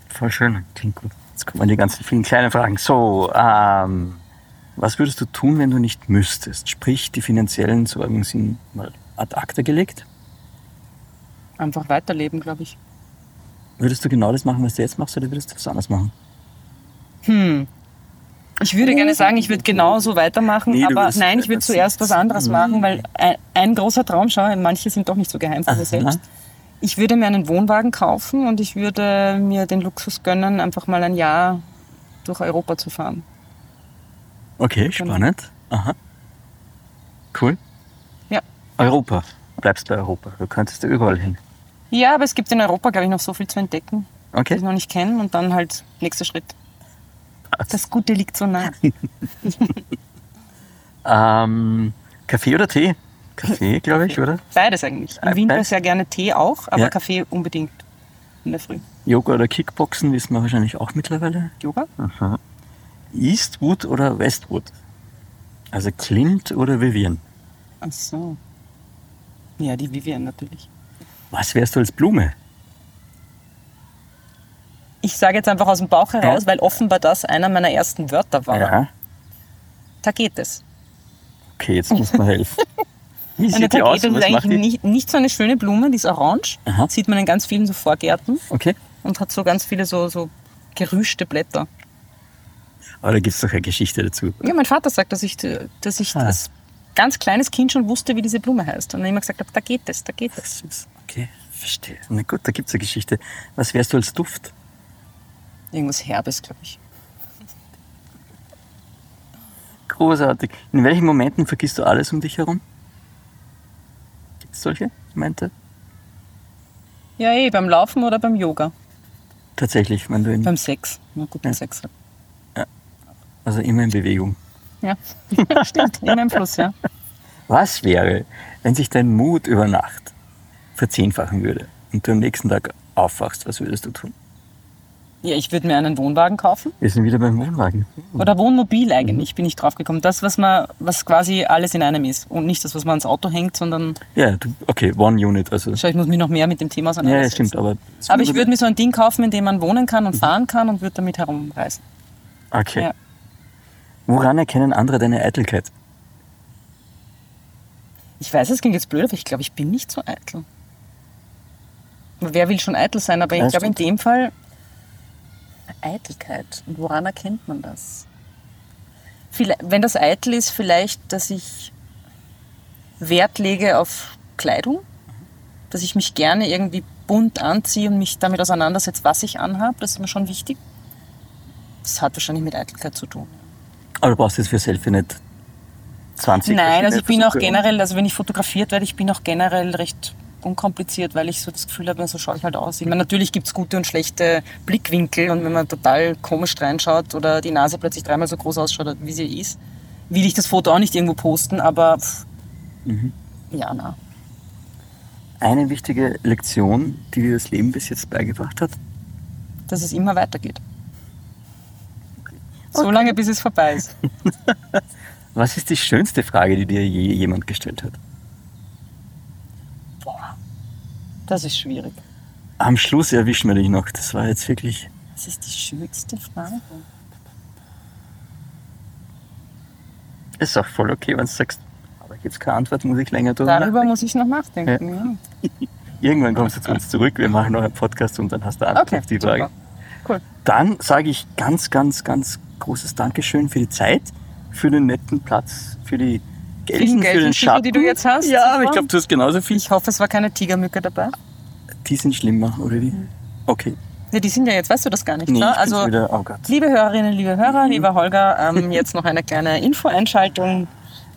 Voll schön, klingt gut. Jetzt kommen die ganzen vielen kleinen Fragen. So, was würdest du tun, wenn du nicht müsstest? Sprich, die finanziellen Sorgen sind mal ad acta gelegt? Einfach weiterleben, glaube ich. Würdest du genau das machen, was du jetzt machst, oder würdest du was anderes machen? Ich würde gerne sagen, ich würde genauso weitermachen, aber nein, ich würde zuerst was anderes machen, weil ein großer Traum, schau, manche sind doch nicht so geheim für sich selbst. Ich würde mir einen Wohnwagen kaufen und ich würde mir den Luxus gönnen, einfach mal ein Jahr durch Europa zu fahren. Okay, spannend. Aha. Cool. Ja. Europa. Bleibst bei Europa. Du könntest ja überall hin. Ja, aber es gibt in Europa, glaube ich, noch so viel zu entdecken, okay, die ich noch nicht kenne. Und dann halt nächster Schritt. Das Gute liegt so nah. Kaffee oder Tee? Kaffee, glaube ich, oder? Beides eigentlich. In Wien war sehr gerne Tee auch, aber ja. Kaffee unbedingt in der Früh. Yoga oder Kickboxen wissen wir wahrscheinlich auch mittlerweile. Yoga? Aha. Eastwood oder Westwood? Also Clint oder Vivian? Ach so. Ja, die Vivian natürlich. Was wärst du als Blume? Ich sage jetzt einfach aus dem Bauch heraus, weil offenbar das einer meiner ersten Wörter war. Ja. Tagetes. Okay, jetzt muss man helfen. Wie sieht die aus? Eine Tagetes ist eigentlich nicht so eine schöne Blume, die ist orange. Aha. Sieht man in ganz vielen so Vorgärten. Okay. Und hat so ganz viele so gerüschte Blätter. Aber da gibt es doch eine Geschichte dazu. Ja, mein Vater sagt, dass ich als ganz kleines Kind schon wusste, wie diese Blume heißt. Und dann immer gesagt habe, Tagetes. Okay, verstehe. Na gut, da gibt es eine Geschichte. Was wärst du als Duft? Irgendwas Herbes, glaube ich. Großartig. In welchen Momenten vergisst du alles um dich herum? Gibt es solche Momente? Ja, beim Laufen oder beim Yoga. Tatsächlich, wenn du beim Sex. Na gut, beim Sex. Ja. Also immer in Bewegung. Ja, stimmt. Immer im Fluss, ja. Was wäre, wenn sich dein Mut über Nacht verzehnfachen würde und du am nächsten Tag aufwachst? Was würdest du tun? Ja, ich würde mir einen Wohnwagen kaufen. Wir sind wieder beim Wohnwagen. Oder Wohnmobil eigentlich, bin ich drauf gekommen. Das, was quasi alles in einem ist. Und nicht das, was man ans Auto hängt, sondern... Ja, okay, one unit. Also. Ich muss mich noch mehr mit dem Thema auseinandersetzen. Ja, stimmt. Aber ich würde mir so ein Ding kaufen, in dem man wohnen kann und fahren kann und würde damit herumreisen. Okay. Ja. Woran erkennen andere deine Eitelkeit? Ich weiß, es klingt jetzt blöd, aber ich glaube, ich bin nicht so eitel. Wer will schon eitel sein? Aber ich glaube, in dem Fall... Eitelkeit. Und woran erkennt man das? Wenn das eitel ist, vielleicht, dass ich Wert lege auf Kleidung, dass ich mich gerne irgendwie bunt anziehe und mich damit auseinandersetze, was ich anhabe. Das ist mir schon wichtig. Das hat wahrscheinlich mit Eitelkeit zu tun. Aber du brauchst jetzt für Selfie nicht 20. Nein, also ich bin auch generell, also wenn ich fotografiert werde, ich bin auch generell recht unkompliziert, weil ich so das Gefühl habe, so schaue ich halt aus. Ich meine, natürlich gibt es gute und schlechte Blickwinkel und wenn man total komisch reinschaut oder die Nase plötzlich dreimal so groß ausschaut, wie sie ist, will ich das Foto auch nicht irgendwo posten, aber ja, na. Eine wichtige Lektion, die dir das Leben bis jetzt beigebracht hat? Dass es immer weitergeht. Okay. So lange, bis es vorbei ist. Was ist die schönste Frage, die dir je jemand gestellt hat? Boah, das ist schwierig. Am Schluss erwischen wir dich noch. Das war jetzt wirklich... Was ist die schönste Frage? Ist auch voll okay, wenn du sagst, aber gibt es keine Antwort, muss ich länger drüber nachdenken. Darüber muss ich noch nachdenken, ja. Irgendwann kommst du zu uns zurück, wir machen noch einen Podcast und dann hast du eine Antwort auf die Frage. Okay, super. Cool. Dann sage ich ganz, ganz, ganz großes Dankeschön für die Zeit, für den netten Platz, für die Gelsen, für den Schatten, die du jetzt hast. Ja, aber ich glaube, du hast genauso viel. Ich hoffe, es war keine Tigermücke dabei. Die sind schlimmer, oder wie? Okay. Ja, die sind ja jetzt, weißt du das gar nicht, nee, klar? Also, oh Gott. Liebe Hörerinnen, liebe Hörer, lieber Holger, jetzt noch eine kleine Info-Einschaltung.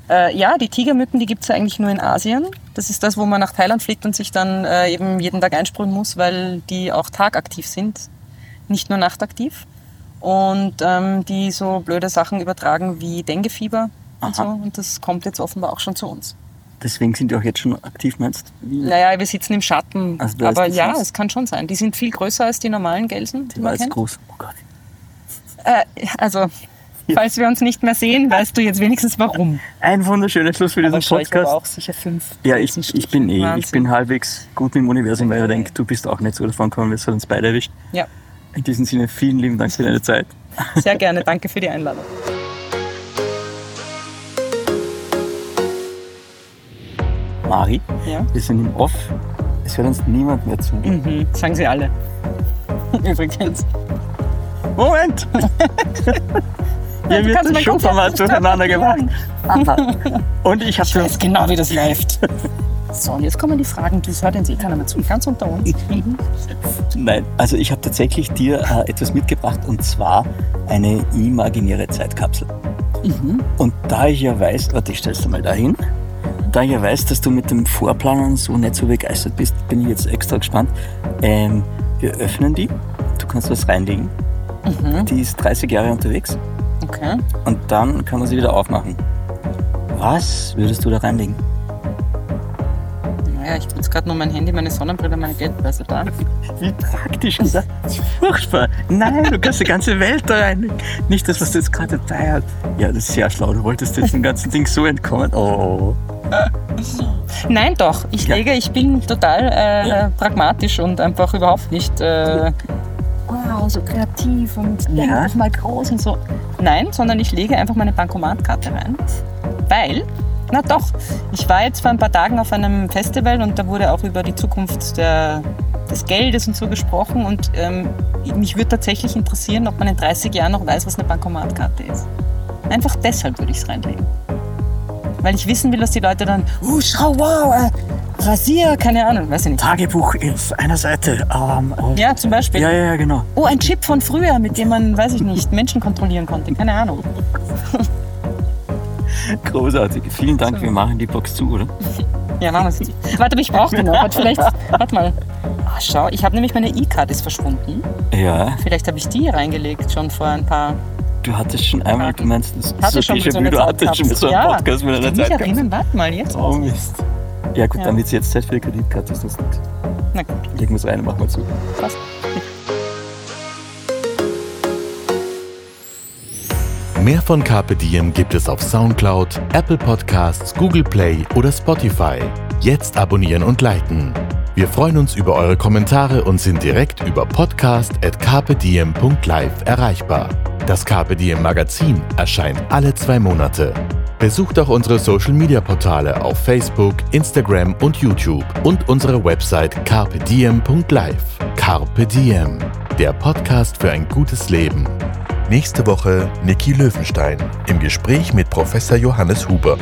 Ja, die Tigermücken, die gibt es ja eigentlich nur in Asien. Das ist das, wo man nach Thailand fliegt und sich dann eben jeden Tag einsprühen muss, weil die auch tagaktiv sind, nicht nur nachtaktiv. Und die so blöde Sachen übertragen wie Denguefieber und so. Und das kommt jetzt offenbar auch schon zu uns. Deswegen sind die auch jetzt schon aktiv, meinst du? Naja, wir sitzen im Schatten. Also aber ja, es kann schon sein. Die sind viel größer als die normalen Gelsen. Die war jetzt groß. Oh Gott. Also, ja. Falls wir uns nicht mehr sehen, weißt du jetzt wenigstens warum. Ein wunderschöner Schluss für diesen Podcast. Ich habe auch sicher 5. Ja, ich bin halbwegs gut im Universum, weil ich denke, du bist auch nicht so davon gekommen, wir haben uns beide erwischt. Ja. In diesem Sinne, vielen lieben Dank für deine Zeit. Sehr gerne, danke für die Einladung. Mari, wir sind im Off. Es hört uns niemand mehr zu. Sagen sie alle. Übrigens. Moment! Hier wird ein Showformat zueinander gemacht. Und ich weiß genau, wie das läuft. So, und jetzt kommen die Fragen, das hört uns eh keiner mehr zu. Ganz unter uns. Nein, also ich habe tatsächlich dir etwas mitgebracht, und zwar eine imaginäre Zeitkapsel. Und da ich ja weiß, warte, ich stell's dir mal dahin. Da ich ja weiß, dass du mit dem Vorplanen so nicht so begeistert bist, bin ich jetzt extra gespannt. Wir öffnen die, du kannst was reinlegen. Die ist 30 Jahre unterwegs. Okay. Und dann kann man sie wieder aufmachen. Was würdest du da reinlegen? Naja, ich habe jetzt gerade nur mein Handy, meine Sonnenbrille, meine Geldbörse da. Wie praktisch gesagt. Furchtbar. Nein, du kannst die ganze Welt da reinlegen. Nicht das, was du jetzt gerade dabei hast. Ja, das ist sehr schlau. Du wolltest jetzt dem ganzen Ding so entkommen. Oh. Nein, doch. Ich bin total pragmatisch und einfach überhaupt nicht wow, so kreativ und einfach mal groß und so. Nein, sondern ich lege einfach meine Bankomatkarte rein, weil, na doch, ich war jetzt vor ein paar Tagen auf einem Festival und da wurde auch über die Zukunft des Geldes und so gesprochen und mich würde tatsächlich interessieren, ob man in 30 Jahren noch weiß, was eine Bankomatkarte ist. Einfach deshalb würde ich es reinlegen. Weil ich wissen will, dass die Leute dann, schau, wow, Rasier, keine Ahnung, weiß ich nicht. Tagebuch auf einer Seite. Ja, zum Beispiel. Ja, genau. Oh, ein Chip von früher, mit dem man, weiß ich nicht, Menschen kontrollieren konnte, keine Ahnung. Großartig. Vielen Dank, so. Wir machen die Box zu, oder? Ja, machen wir es. Warte, aber ich brauche die noch. Warte mal. Schau, ich habe nämlich meine E-Card ist verschwunden. Ja. Vielleicht habe ich die reingelegt, schon vor ein paar... Du hattest schon einmal, du meinst, das ist so déjà vu, du hattest schon so einen Podcast mit einer Zeitkapsel. Ich erinnere, warte mal, jetzt. Oh Mist. Ja gut, dann wird es jetzt Zeit für die Kreditkarte, ist das nicht? Na gut. Legen wir es rein und machen wir zu. Passt. Mehr von Carpe Diem gibt es auf Soundcloud, Apple Podcasts, Google Play oder Spotify. Jetzt abonnieren und liken. Wir freuen uns über eure Kommentare und sind direkt über podcast@carpediem.live erreichbar. Das Carpe Diem Magazin erscheint alle 2 Monate. Besucht auch unsere Social Media Portale auf Facebook, Instagram und YouTube und unsere Website carpediem.live. Carpe Diem, der Podcast für ein gutes Leben. Nächste Woche Niki Löwenstein im Gespräch mit Professor Johannes Huber.